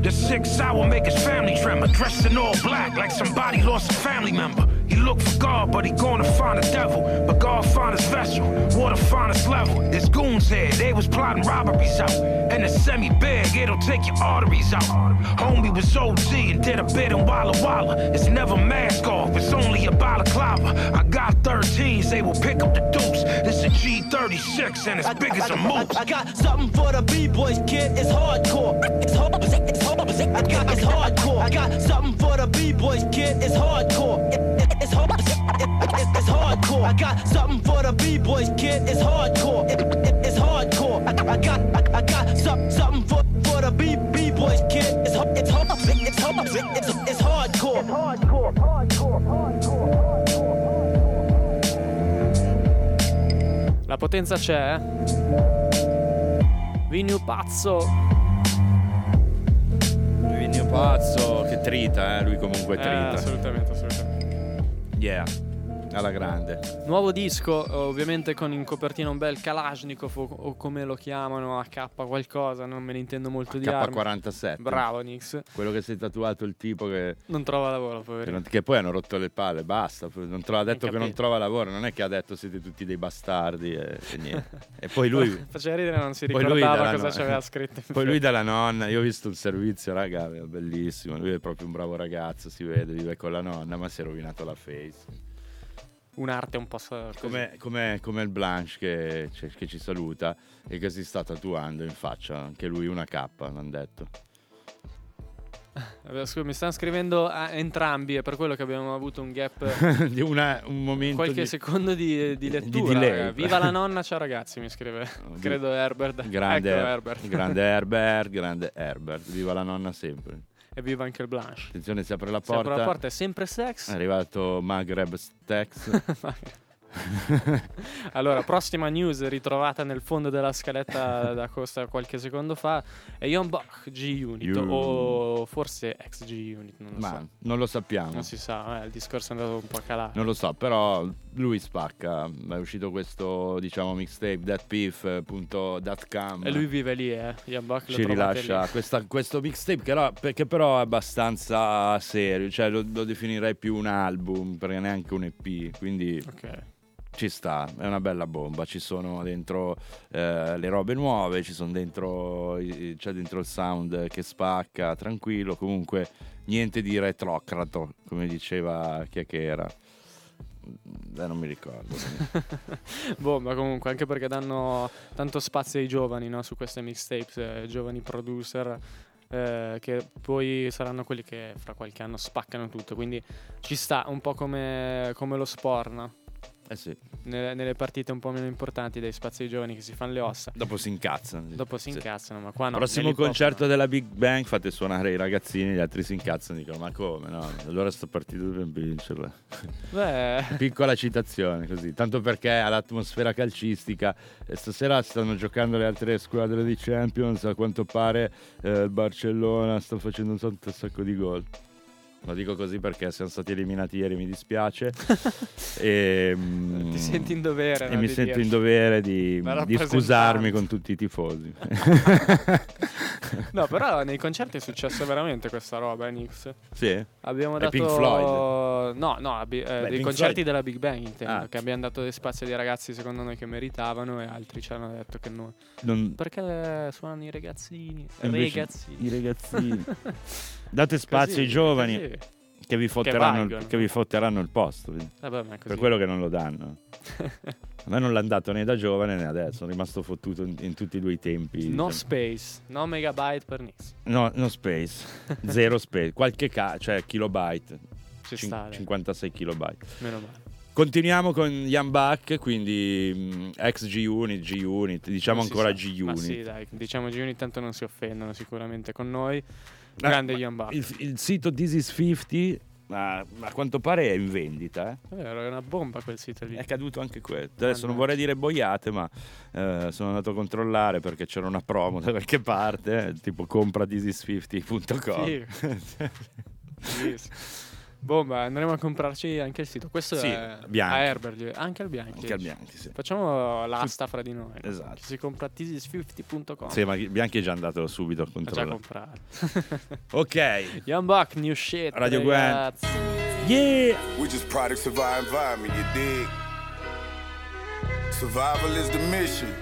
The six hour make his family tremor. Dressed in all black like somebody lost a family member. He look for God, but he gonna find the devil. But God find his vessel, water find his level. His goons here, they was plotting robberies out. And it's semi-big, it'll take your arteries out. Homie was O G and did a bit in Walla Walla. It's never mask off, it's only a balaclava. I got thirteens, they will pick up the dupes. This a G thirty-six and it's big I, I, as a moose. I, I got something for the b-boys, kid, it's hardcore. It's hard, it's, it's hard. I got it's hardcore. I got something for the b-boys, kid. It's hardcore. It, it, it's hard. It, it, it's hardcore. I got something for the b-boys, kid. It's hardcore. It, it, it's hardcore. I, I got I, I got some, something for for the b b-boys, kid. It's hard. It's hard. It's hard. It's, it's, it's hardcore. It's hardcore. Hardcore. Hardcore. Hardcore. La potenza c'è. Vinnie Pazzo. Vinnie Pazzo, che trita, eh? Lui comunque trita. Eh, assolutamente, assolutamente. Yeah, alla grande. Nuovo disco, ovviamente con in copertina un bel Kalashnikov o come lo chiamano, A K qualcosa, non me ne intendo molto A K di armi. A K quarantasette. Bravo Nix. Quello che si è tatuato il tipo che... non trova lavoro, poverino. Che, non, che poi hanno rotto le palle, basta. Non trova, ha detto che non trova lavoro, non è che ha detto siete tutti dei bastardi e, e niente. E poi lui... faceva ridere, non si ricordava cosa c'aveva no... scritto. Poi lui dalla nonna, io ho visto il servizio, raga, bellissimo. Lui è proprio un bravo ragazzo, si vede, vive con la nonna, ma si è rovinato la face. Un'arte un po' come, come, come il Blanche che, cioè, che ci saluta e che si sta tatuando in faccia anche lui una K, l'hanno detto. Mi stanno scrivendo a entrambi, è per quello che abbiamo avuto un gap di una, un momento qualche di... secondo di, di lettura di, di viva la nonna, ciao ragazzi, mi scrive credo Herbert. Grande, ecco Herbert. Grande Herbert, grande Herbert, viva la nonna sempre. E viva anche il Blanche. Attenzione, si apre la porta. Si apre la porta, è sempre sex. È arrivato Maghreb Stex. Allora, prossima news ritrovata nel fondo della scaletta da Costa qualche secondo fa. È Young Buck, G-Unit you. O forse ex G-Unit, non lo Ma so. non lo sappiamo. Non si sa, eh, il discorso è andato un po' a calare. Non lo so, però lui spacca. È uscito questo, diciamo, mixtape that piff dot com. E lui vive lì, eh. Young Buck lo ci rilascia lì. Questa, questo mixtape che, era, che però è abbastanza serio, cioè lo, lo definirei più un album, perché neanche un E P, quindi ok. Ci sta, è una bella bomba. Ci sono dentro eh, le robe nuove, ci sono dentro, c'è cioè dentro il sound che spacca, tranquillo. Comunque niente di retrocrato, come diceva chi è che era. Eh, non mi ricordo. Bomba comunque, anche perché danno tanto spazio ai giovani, no? Su queste mixtapes, eh, giovani producer. Eh, che poi saranno quelli che fra qualche anno spaccano tutto. Quindi ci sta un po' come, come lo sport, no? Eh sì. nelle, nelle partite un po' meno importanti dei spazi giovani che si fanno le ossa. Dopo si incazzano. Dopo si sì. incazzano, ma qua no. Prossimo concerto no. della Big Bang fate suonare i ragazzini, gli altri si incazzano e dicono "Ma come? No, allora sto partito dobbiamo vincerla". Beh. Piccola citazione così, tanto perché all'atmosfera calcistica stasera stanno giocando le altre squadre di Champions, a quanto pare il eh, Barcellona sta facendo un sacco di gol. Lo dico così perché siamo stati eliminati ieri, mi dispiace. e, Ti senti in dovere. E mi sento dirci. in dovere di, di scusarmi con tutti i tifosi. No, però nei concerti è successa veramente questa roba, eh, Nix? Sì. Abbiamo dato... Pink Floyd? No, no, abbi- eh, Beh, dei Pink concerti Floyd. della Big Bang, intendo, ah. che abbiamo dato dei spazi ai ragazzi secondo noi che meritavano e altri ci hanno detto che no. Non... Perché suonano i ragazzini? Ragazzini. I ragazzini. Date spazio così, ai giovani così. che vi fotteranno che, il, che vi fotteranno il posto. Eh beh, per quello che non lo danno. A me non l'hanno dato né da giovane né adesso, sono rimasto fottuto in, in tutti e due i tempi. No, diciamo. Space, no megabyte per Nix. No, no space, zero space, qualche ca- cioè kilobyte, cin- cinquantasei kilobyte. Meno male. Continuiamo con Young Buck, quindi ex G-Unit, G-Unit, diciamo non ancora G-Unit. Ma sì, dai, diciamo G-Unit, tanto non si offendono sicuramente con noi. Grande Young Buck. Il, il sito This is fifty, ma a quanto pare è in vendita, eh? È vero, è una bomba quel sito lì. È caduto anche questo. Adesso non vorrei dire boiate, ma eh, sono andato a controllare perché c'era una promo da qualche parte, eh, tipo compra this is fifty punto com. Sì. Yes. Bomba, andremo a comprarci anche il sito. Questo sì, è Bianchi. A Herbert, anche al Bianchi. Anche al Bianchi, sì. Facciamo l'asta fra di noi. Esatto. Che si compra this is fifty punto com. Sì, ma Bianchi è già andato subito a controllare. Ho già comprato. Ok. Young Buck, new shit. Radio Gwen. Yeah. We just products of our environment, you dig? Survival is the mission.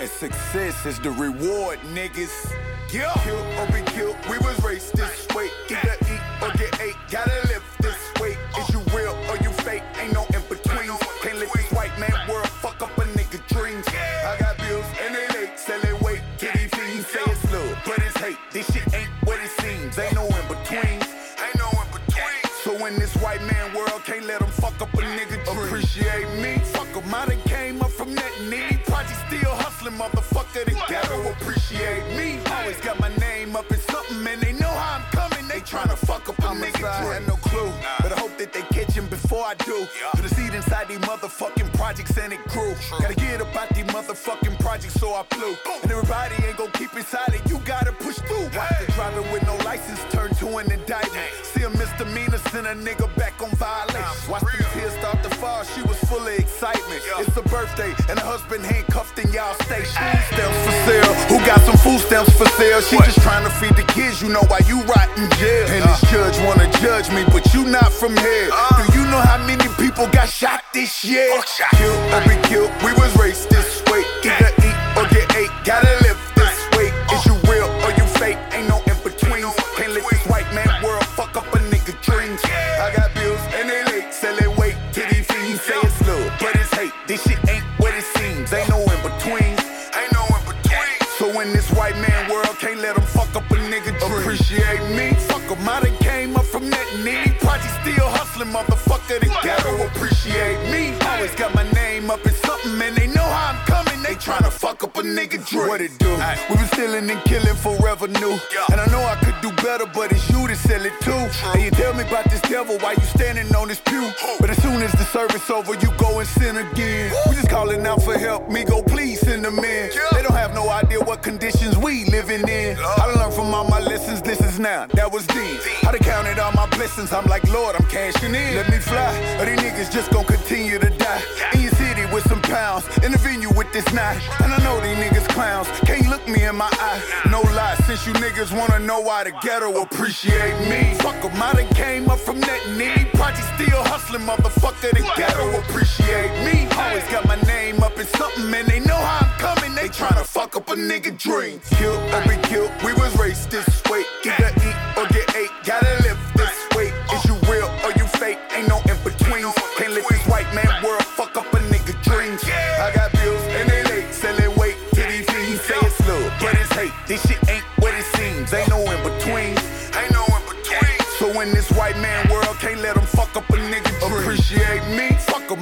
And success is the reward, niggas. Yeah. Kill or be killed, we was raised this way. Either eat or get ate, gotta live this way. Is you real or you fake? Ain't no in between. Can't let this white man world fuck up a nigga dreams. I got bills and they late, selling weight. Kitty fiends say it's love, but it's hate. This shit ain't what it seems. Ain't no in between. Ain't no in between. So in this white man world, can't let them fuck up a nigga dream. Appreciate me, fuck them. I done came up from that need. Project still hustling, motherfucker. They gotta appreciate me. Always got my name up in something, and they know how I'm coming. They tryna fuck up a nigga dream. I had no clue, but I hope that they catch him before I do. Put a seed inside these motherfucking projects, and it grew. Gotta get about these motherfucking projects, so I flew. And everybody ain't gon' keep inside it. You gotta push through. Watch the driving with no license turn to an indictment. See a misdemeanor, send a nigga back on violation. Watch the tears start to fall. She was full of excitement. It's a birthday, and her husband handcuffed in y'all station. Food stamps for sale. Who got some food stamps for sale? She just trying to feed the kids, you know why you rot in jail. And this judge wanna judge me, but you not from here. Do you know how many people got shot this year? Killed or be killed, we was raised this way. Either eat or get ate, gotta live this way. Is you real or you fake? Ain't no in between. Can't let this white man world fuck up a nigga dreams. I got bills and they late, sell they weight. Kitty fiends say it's love, but it's hate. This shit ain't what it seems. Ain't no in between. Ain't no in between. So in this white man world, can't let them fuck up a nigga dream. Appreciate me, fuck them. I done came up from that need. Project still hustling, motherfucker. They gotta appreciate me. Always got my name up in something, and they know how I'm coming. They tryna fuck up a nigga dream. What it do? Aye. We been stealing and killing for revenue. Yeah. And I know I could do better, but it's you that sell it too. And you tell me about this devil while you standing on this pew. But as soon as the service over, you go and sin again. We just calling out for help, me go please send them in. Yeah. They don't have no idea what conditions we living in. Love. I done learned from all my lessons, this is now, that was these. I done counted all my blessings, I'm like, Lord, I'm cashing in. Let me fly, or these niggas just gon' continue to die. In your city with some pounds, in the venue with this knife. And I know these niggas clowns, can't look me in my eye. No lie, since you niggas wanna know why the ghetto appreciate me. Fuck them, I done came up from that need. Project still hustling, motherfucker, the ghetto appreciate me. Always got my name up in something, and they know how I'm coming. They tryna fuck up a nigga dream. Kill or be killed, we was raised this way. Either eat or get ate, gotta live this way. Is you real or you fake? Ain't no in between. Can't let this white man world fuck up a nigga dreams. I got bills and they late, selling weight. Kitty fiends say it's love, but it's hate. This shit ain't what it seems. Ain't no in between. Ain't no in between. So in this white man world, can't let them fuck up a nigga dream. Appreciate me, fuck 'em.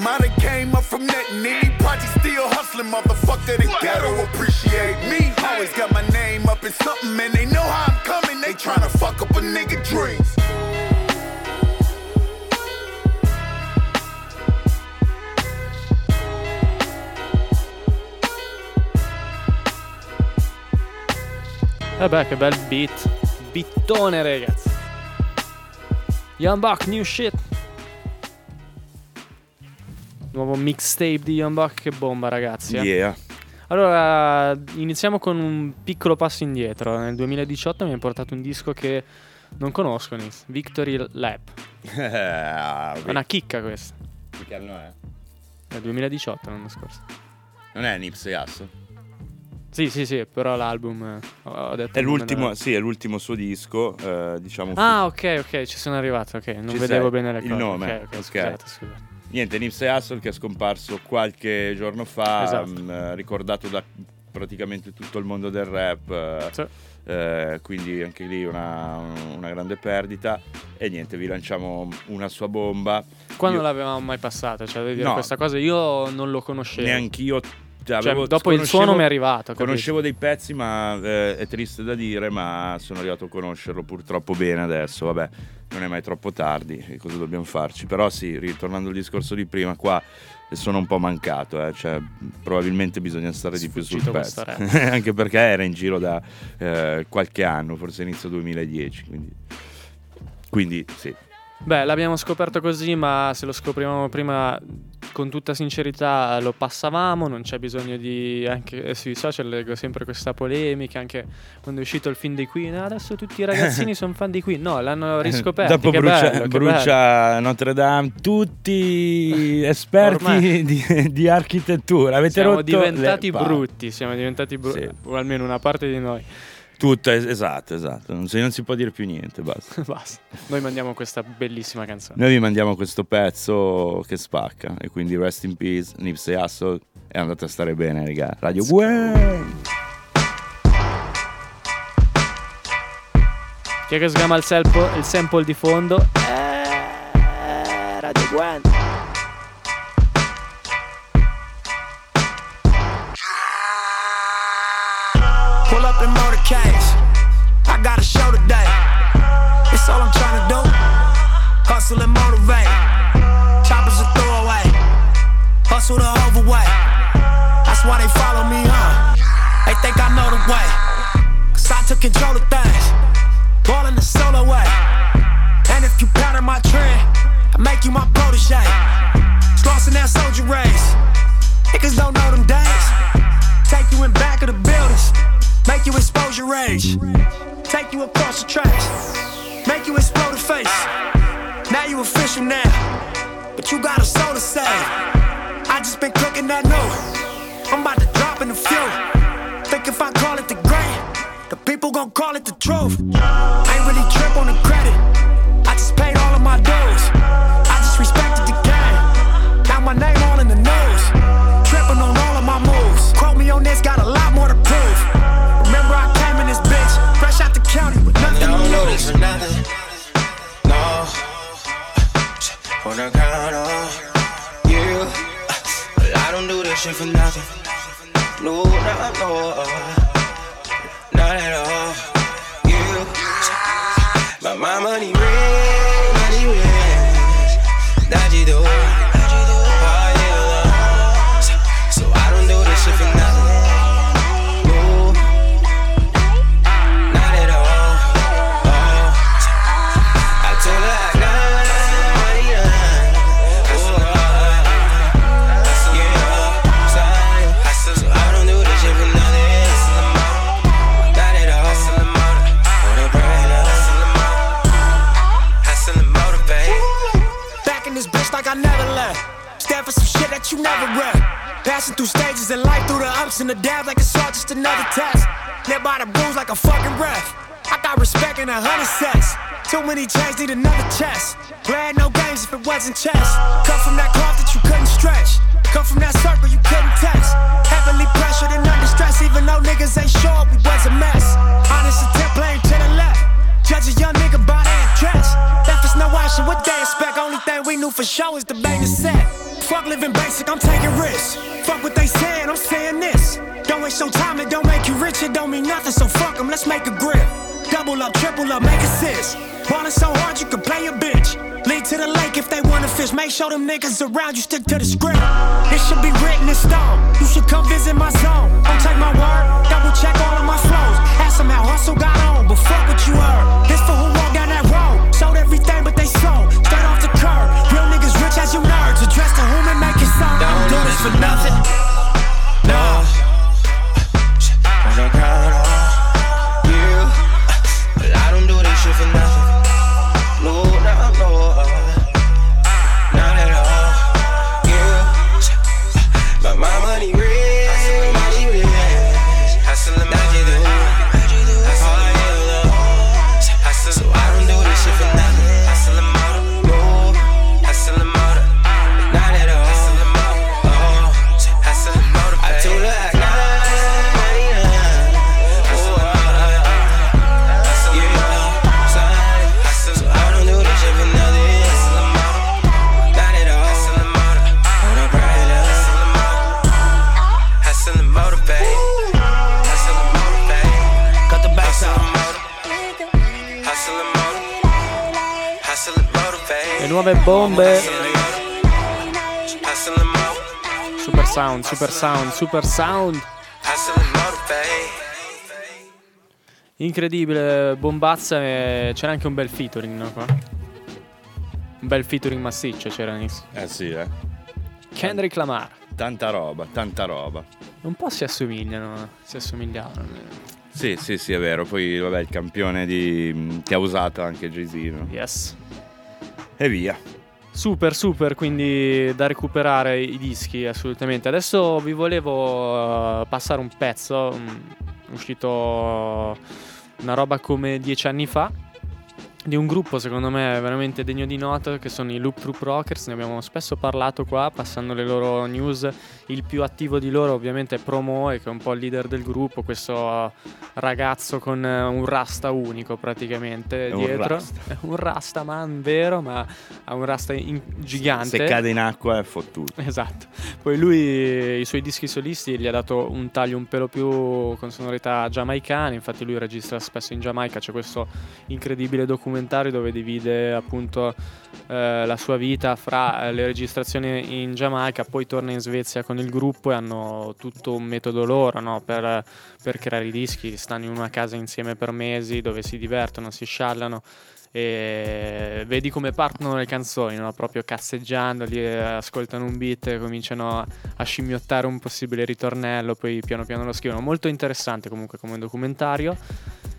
came up from nothing. Any project still hustling, motherfucker. The ghetto appreciate me. Always got my name up in something, and they know how I'm coming. They tryna fuck up a nigga dreams. Vabbè, che bel beat. Bittone, ragazzi. Young Buck, new shit. Nuovo mixtape di Young Buck, che bomba, ragazzi. Eh? Yeah. Allora, iniziamo con un piccolo passo indietro. Nel duemiladiciotto mi ha portato un disco che non conosco, Nix. Victory Lap. È una chicca questa. Che anno è? È duemiladiciotto, l'anno scorso. Non è Nipsey Hussle? Sì, sì, sì, però l'album ho detto è l'ultimo, sì, è l'ultimo suo disco, eh, diciamo. Ah, ok, ok, ci sono arrivato, ok, non ci vedevo sei, bene le cose. Il nome, ok. okay, okay. Scusate, scusate. Niente, Nipsey Hussle, che è scomparso qualche giorno fa, esatto. mh, ricordato da praticamente tutto il mondo del rap, sì. eh, quindi anche lì una, una grande perdita. E niente, vi lanciamo una sua bomba. Qua io... non l'avevamo mai passata, cioè devo dire no, questa cosa, io non lo conoscevo. Neanch'io. Cioè, avevo, dopo il suono mi è arrivato. Capito? Conoscevo dei pezzi, ma eh, è triste da dire, ma sono arrivato a conoscerlo purtroppo bene adesso. Vabbè, non è mai troppo tardi, cosa dobbiamo farci? Però sì, ritornando al discorso di prima, qua sono un po' mancato, eh, cioè, probabilmente bisogna stare di più sul pezzo. Anche perché era in giro da eh, qualche anno, forse inizio duemiladieci. Quindi, quindi sì. Beh, l'abbiamo scoperto così, ma se lo scoprivamo prima, con tutta sincerità lo passavamo, non c'è bisogno di... anche sui social leggo sempre questa polemica, anche quando è uscito il film dei Queen, ah, adesso tutti i ragazzini sono fan di Queen, no, l'hanno riscoperto. Dopo che brucia, bello, brucia bello. Notre Dame, tutti esperti di, di architettura, avete siamo rotto diventati brutti, siamo diventati brutti, sì. O almeno una parte di noi. Tutto, esatto, esatto, non si, non si può dire più niente, basta. Basta. Noi mandiamo questa bellissima canzone. Noi vi mandiamo questo pezzo che spacca. E quindi rest in peace, Nipsey Hussle. È andato a stare bene, raga. Radio Gwen. Chi è che sgama il sample, il sample di fondo? Eh, Radio Gwen. I got a show today. It's all I'm trying to do. Hustle and motivate. Choppers a throwaway. Hustle the overweight. That's why they follow me, huh? They think I know the way. Cause I took control of things. Ballin' the solo way. And if you pattern my trend, I make you my protege. Slossin' that soldier race. Niggas don't know them days. Take you in back of the buildings. Make you expose your rage. Take you across the tracks. Make you explode the face. Now you official now, but you got a soul to save. I just been cooking that new. I'm about to drop in a few. Think if I call it the great, the people gon' call it the truth. I ain't really trip on the credit. I just paid all of my dues. I just respected the game. Now my name all in the news. Tripping on all of my moves. Quote me on this, got a lot more to prove. This for nothing, no. Wanna count on you, but I don't do this shit for nothing. No, no, no, not at all. You, but my money real, money real. That you do, oh yeah. So I don't do this shit for nothing. Like I never left. Stand for some shit that you never read. Passing through stages in life, through the ups and the downs, like it's all just another test. Live by the rules like a fucking ref. I got respect in a hundred sets. Too many chains, need another chest. Glad no games if it wasn't chess. Come from that cloth that you couldn't stretch. Come from that circle you couldn't test. Heavily pressured and under stress, even though niggas ain't sure we was a mess. Honest attempt, blame to the left. Judge a young nigga by their dress. Left us no option, what they expect. Only thing we knew for sure is the bang is set. Fuck living basic, I'm taking risks. Fuck what they saying, I'm saying this. Don't waste your time, it don't make you rich, it don't mean nothing, so fuck them, let's make a grip. Double up, triple up, make assists. Ballin' so hard you can play a bitch. Lead to the lake if they wanna fish. Make sure them niggas around you stick to the script. It should be written in stone. You should come visit my zone. Don't take my word, double check all of my flows. Ask them how hustle got on, but fuck what you heard. This for who walked down that road. Sold everything but they sold. Straight off the curb. Real niggas rich as you nerds. Address to whom and make it sound. Don't do this for nothing. No, I don't count on you, but I don't do this shit for nothing. No, no, no, not at all. Yeah, but my money real, money real. Hustle and magic, that's all I do. So I don't do this shit for nothing. Hustle and magic, no, hustle and magic, not at all. Hustle and magic, hustle and magic. I told her I got nuove bombe. Super sound, super sound, super sound. Incredibile, bombazza. E c'era anche un bel featuring, no, qua? Un bel featuring massiccio c'era Nix. Eh sì, eh. Kendrick Lamar. Tanta roba, tanta roba. Un po' si assomigliano, si assomigliavano. Sì, sì, sì, è vero. Poi vabbè, il campione di che ha usato anche Jay-Z, no? Yes. E via. Super super, quindi da recuperare i dischi assolutamente. Adesso vi volevo uh, passare un pezzo um, uscito una roba come dieci anni fa, di un gruppo secondo me veramente degno di nota, che sono i Loop Troop Rockers. Ne abbiamo spesso parlato qua, passando le loro news. Il più attivo di loro ovviamente è Promoe, che è un po' il leader del gruppo, questo ragazzo con un rasta unico praticamente, è dietro un rasta. È un rasta man vero, ma ha un rasta in- gigante, se cade in acqua è fottuto. Esatto. Poi lui i suoi dischi solisti gli ha dato un taglio un pelo più con sonorità giamaicane, infatti lui registra spesso in Giamaica. C'è questo incredibile documentario dove divide appunto eh, la sua vita fra eh, le registrazioni in Giamaica, poi torna in Svezia con il gruppo e hanno tutto un metodo loro, no? per, per creare i dischi. Stanno in una casa insieme per mesi dove si divertono, si sciallano e vedi come partono le canzoni, no? Proprio cazzeggiando, lì ascoltano un beat e cominciano a scimmiottare un possibile ritornello, poi piano piano lo scrivono. Molto interessante comunque come documentario.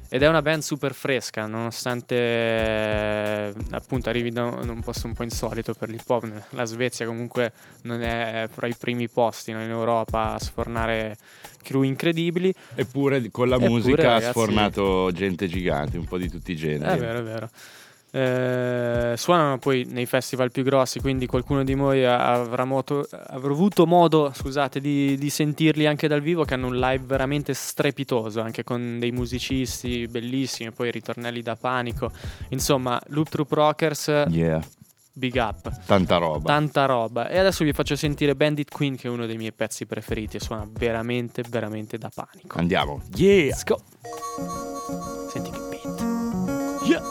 Ed è una band super fresca, nonostante eh, appunto arrivi da un posto un po' insolito per l'hip hop. La Svezia comunque non è fra i primi posti, no, in Europa a sfornare crew incredibili. Eppure con la Eppure, musica ragazzi, ha sfornato gente gigante, un po' di tutti i generi. È vero, è vero. Eh, suonano poi nei festival più grossi, quindi qualcuno di noi avrà, moto, avrà avuto modo scusate di, di sentirli anche dal vivo, che hanno un live veramente strepitoso, anche con dei musicisti bellissimi, poi ritornelli da panico. Insomma, Loop Troop Rockers, yeah. Big up. Tanta roba. Tanta roba. E adesso vi faccio sentire Bandit Queen, che è uno dei miei pezzi preferiti, e suona veramente veramente da panico. Andiamo. Yeah. Let's go. Senti che beat. Yeah.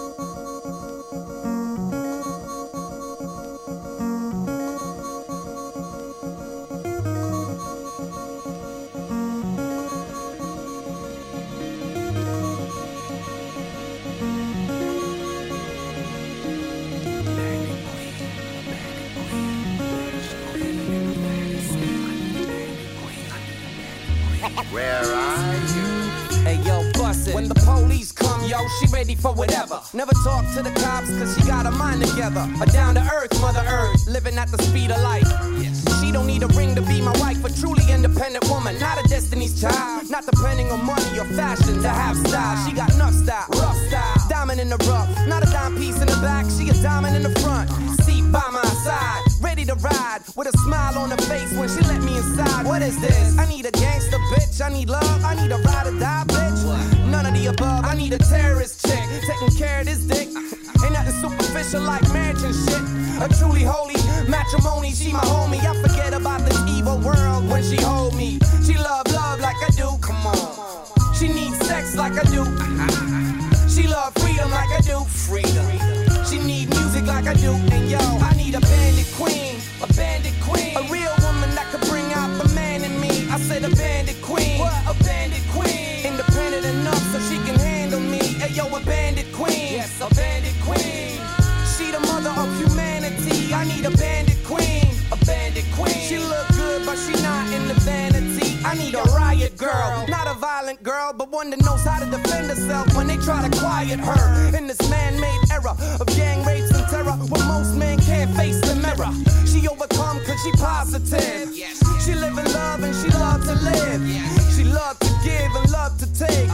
Where are you? Hey yo, bust it. When the police come, yo, she ready for whatever. Never talk to the cops, cause she got her mind together. A down to earth, mother earth, living at the speed of light. Yes. She don't need a ring to be my wife, a truly independent woman, not a destiny's child. Not depending on money or fashion to have style. She got enough style, rough style, diamond in the rough. Not a dime piece in the back, she a diamond in the front. Seat by my side, ready to ride, with a smile on her face when she let me inside. What is this? I need a gangster bitch, I need love, I need a ride or die bitch. None of the above, I need a terrorist chick, taking care of this dick. Ain't nothing superficial like mansion shit. A truly holy matrimony, she my homie. I forget about this evil world when she hold me. She love love like I do, come on. She needs sex like I do. She love freedom like I do, freedom. She need music like I do, and yo, I need a bandit queen, a bandit queen, a real woman that could bring out the man in me. I said a bandit queen, what? A bandit queen, independent enough so she can handle me. Hey yo, a bandit queen, yes, a bandit queen. She the mother of humanity. I need a bandit queen, a bandit queen. She look good, but she not in the vanity. I need a riot girl, not a violent girl, but one that knows how to defend herself when they try to quiet her in this man-made era of gang rapes and terror, where most men can't face the mirror. She overcome 'cause she positive. She live in love and she love to live. She love to give and love to take.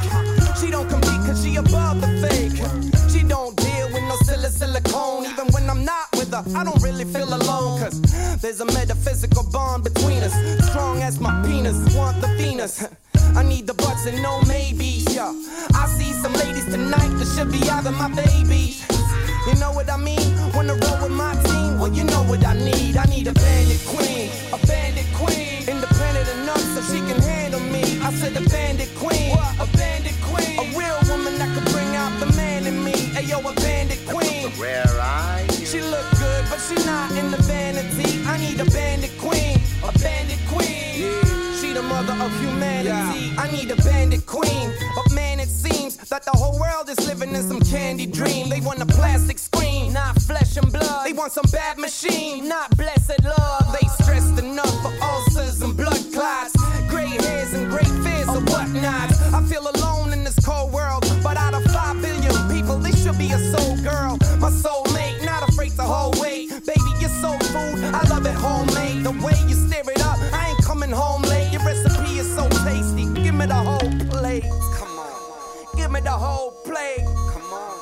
She don't compete 'cause she above the fake. She don't deal with no silly silicone. Even when I'm not with her, I don't really feel alone 'cause there's a metaphysical bond between us, strong as my penis. Want the Venus. I need the bucks and no maybe. Yeah. I see some ladies tonight that should be out of my babies. You know what I mean? Wanna roll with my team? Well, you know what I need. I need a bandit queen, a bandit queen, independent enough so she can handle me. I said a bandit queen, what? A bandit queen, a real woman that could bring out the man in me. Ayo, a bandit queen. Where are you? She look good, but she not in the vanity. I need a bandit queen, a bandit queen. Yeah. She the mother of humanity. Yeah. I need a bandit queen, a man it seems that the whole world is living in some candy dream. They want a plastic screen, not flesh and blood. They want some bad machine, not blessed love. They stressed enough for ulcers and blood clots, gray hairs and great fears or whatnot. I feel alone in this cold world, but out of five billion people, this should be a soul girl. My soulmate, not afraid to hold weight. Baby, you're soul food, I love it homemade. The way you stir it up, I ain't coming home late. Your recipe is so tasty, give me the whole plate. Come on. Give me the whole plate. Come on.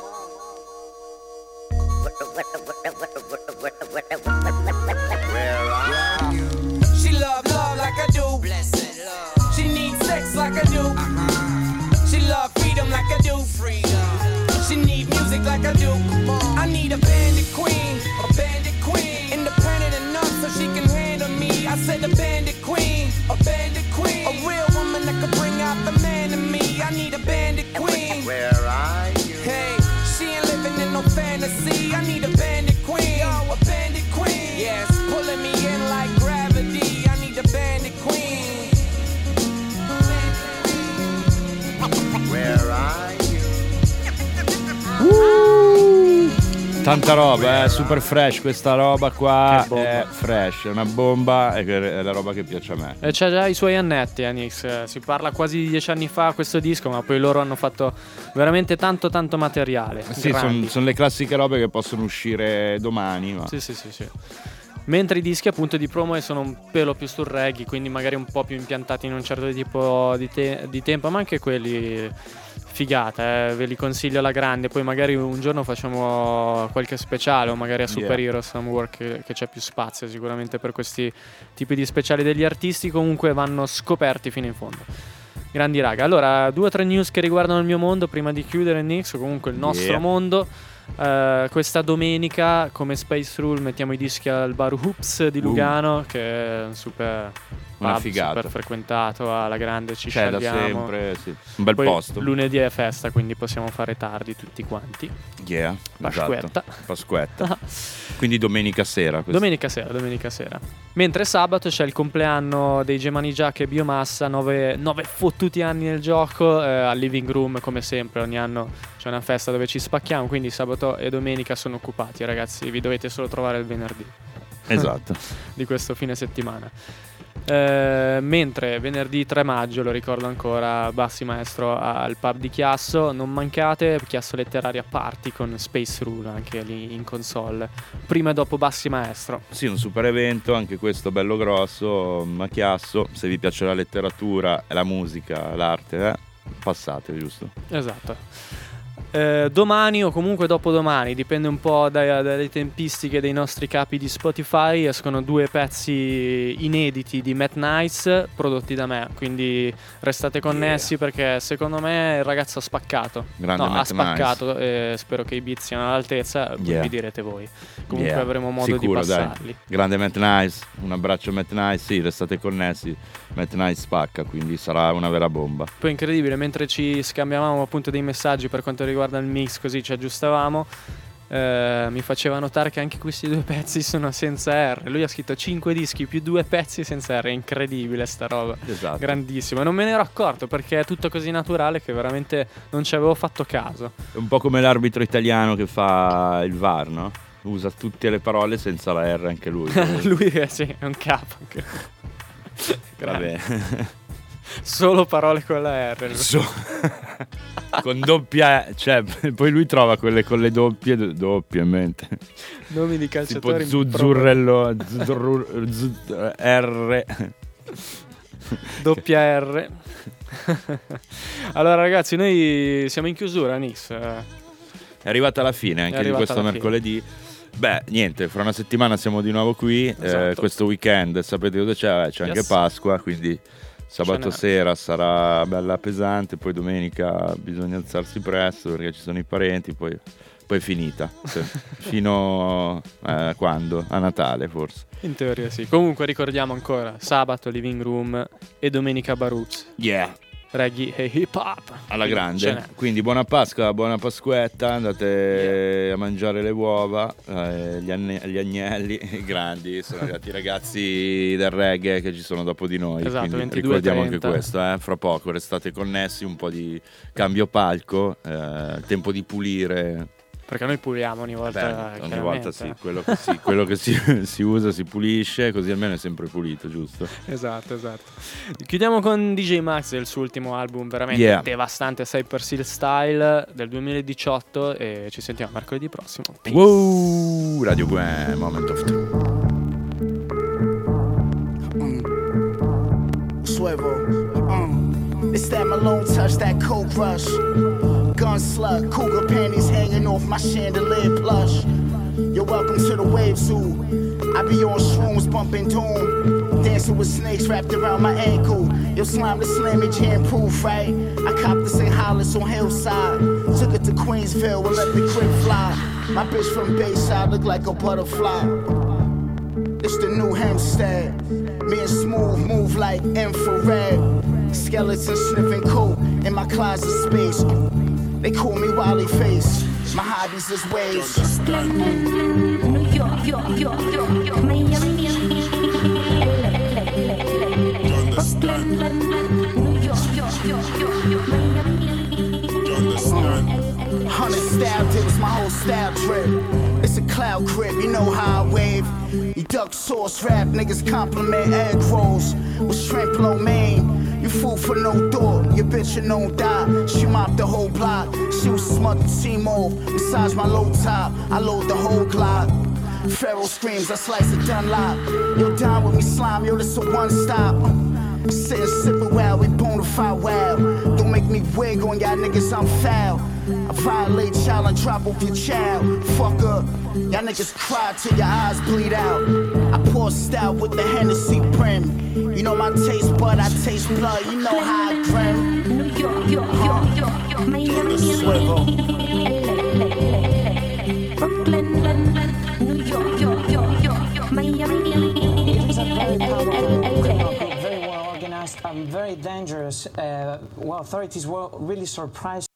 She love love like I do. Blessed love. She needs sex like I do. Uh-huh. She love freedom like I do. Freedom. She need music like I do. I need a bandit queen, a bandit queen, independent enough so she can handle me. I said a bandit queen, a bandit queen, a real woman that could bring out the man in me. I need a bandit queen. Where are you? Hey, she ain't living in no fantasy. I need a bandit queen. Yo, a bandit queen. Yes, yeah, pulling me in like gravity. I need a bandit queen. Where are you? Uh, tanta roba, eh, super fresh questa roba qua. È fresh, è una bomba, è la roba che piace a me. E c'ha già i suoi annetti, eh, Nix. Si parla quasi di dieci anni fa questo disco, ma poi loro hanno fatto veramente tanto tanto materiale. Sì, sono son le classiche robe che possono uscire domani, ma... Sì, sì, sì, sì. Mentre i dischi appunto di promo sono un pelo più sul reggae, quindi magari un po' più impiantati in un certo tipo di, te- di tempo, ma anche quelli... Figata, eh? Ve li consiglio alla grande. Poi magari un giorno facciamo qualche speciale o magari a Superhero yeah. Somework che, che c'è più spazio sicuramente per questi tipi di speciali degli artisti. Comunque vanno scoperti fino in fondo. Grandi raga. Allora, due o tre news che riguardano il mio mondo prima di chiudere, Nix, o comunque il nostro yeah. mondo. Uh, questa domenica come Space Rule mettiamo i dischi al bar Hoops di Lugano uh. che è un super una pub, figata, super frequentato alla grande, ci c'è da sempre, sì. Un bel poi posto, lunedì è festa quindi possiamo fare tardi tutti quanti, yeah, Pasquetta, esatto. Pasquetta. Quindi domenica sera questo. domenica sera domenica sera mentre sabato c'è il compleanno dei Gemani Jack e Biomassa, nove, nove fottuti anni nel gioco, eh, al Living Room come sempre ogni anno c'è una festa dove ci spacchiamo, quindi sabato e domenica sono occupati, ragazzi, vi dovete solo trovare il venerdì, esatto, di questo fine settimana. Eh, mentre venerdì tre maggio, lo ricordo ancora, Bassi Maestro al pub di Chiasso, non mancate, Chiasso Letteraria Party con Space Rule anche lì in console, prima e dopo Bassi Maestro. Sì, un super evento, anche questo bello grosso, ma Chiasso, se vi piace la letteratura, la musica, l'arte, eh, passate, giusto? Esatto. eh, domani o comunque dopodomani, dipende un po' da, dalle tempistiche dei nostri capi di Spotify, escono due pezzi inediti di Matt Nice prodotti da me, quindi restate connessi, yeah, perché secondo me il ragazzo ha spaccato. Grande, no, Matt ha spaccato, nice. eh, spero che i beat siano all'altezza, yeah, vi direte voi. Comunque yeah, avremo modo sicuro, di passarli. Dai. Grande Matt Nice, un abbraccio Matt Nice, sì, restate connessi, Matt Nice spacca, quindi sarà una vera bomba. Poi incredibile, mentre ci scambiavamo appunto dei messaggi per quanto riguarda il mix, così ci aggiustavamo, eh, mi faceva notare che anche questi due pezzi sono senza R. Lui ha scritto cinque dischi più due pezzi senza R, è incredibile sta roba, esatto, grandissima. Non me ne ero accorto perché è tutto così naturale che veramente non ci avevo fatto caso. È un po' come l'arbitro italiano che fa il V A R, no? Usa tutte le parole senza la R anche lui. Lui è, sì, è un capo. Vabbè. Solo parole con la R. So- con doppia E, cioè, poi lui trova quelle con le doppie, doppie in mente. Nomi di calciatori. Tipo Zuzzurrello, Zuzzurr, Zuzzurr, R. Doppia R. Allora ragazzi, noi siamo in chiusura, Nix. È arrivata la fine anche di questo mercoledì. Beh, niente, fra una settimana siamo di nuovo qui, esatto. eh, Questo weekend sapete cosa c'è? C'è yes. anche Pasqua, quindi sabato sera sarà bella pesante. Poi domenica bisogna alzarsi presto perché ci sono i parenti. Poi, poi è finita, cioè, fino a eh, quando? A Natale forse. In teoria sì. Comunque ricordiamo ancora, sabato Living Room e domenica Baruz. Yeah, reggae e hip hop alla grande. Quindi buona Pasqua, buona Pasquetta, andate yeah. a mangiare le uova, eh, gli, anne- gli agnelli grandi, sono arrivati i ragazzi del reggae che ci sono dopo di noi, esatto, quindi ventidue, ricordiamo trenta. Anche questo, eh, fra poco restate connessi, un po' di cambio palco, eh, tempo di pulire perché noi puliamo ogni volta. Beh, ogni volta sì, quello che, si, quello che si, si usa si pulisce, così almeno è sempre pulito, giusto? Esatto, esatto. Chiudiamo con D J Max del suo ultimo album, veramente yeah. devastante, Cyper Seal Style del duemiladiciotto, e ci sentiamo mercoledì prossimo. Peace. Wow, Radio Gwen, Moment of Truth. Mm. Swivel. Mm. It's that Malone touch, that cold rush. Gun slug, cougar panties hanging off my chandelier plush. You're welcome to the wave zoo. I be on shrooms bumping doom, dancing with snakes wrapped around my ankle. Yo, slime to slam it, jam proof, right? I copped to Saint Hollis on Hillside, took it to Queensville and let the crib fly. My bitch from Bayside look like a butterfly. It's the new Hempstead. Me and Smooth move like infrared. Skeleton sniffing coke in my closet space. They call me Wally Face. My hobbies is waves. New York, York, York, York, Miami, L A, Brooklyn, New York, York, York, York, Miami. Hundred style dips, my whole style drip. It's a cloud grip, you know how I wave. You duck sauce rap, niggas compliment egg rolls with shrimp lo mein. You fool for no door, your bitch you don't die. She mopped the whole block, she was smut the team off. Massage my low top, I load the whole clock. Feral screams, I slice a Dunlop. Yo, down with me slime, yo, this a one stop. Sit and sip it wild, we bonafide wild. Don't make me wig on y'all niggas, I'm foul. I violate y'all and drop off your child. Fuck up, y'all niggas cry till your eyes bleed out. I pour stout with the Hennessy brim. You know my taste bud, I taste blood, you know how I grin. New York, York, York, York, York, Miami, Swivel. L A, Brooklyn, London, New York, York, York, York, Miami, L A, L A, L A, L A. I'm very dangerous. Uh, well, authorities were really surprised.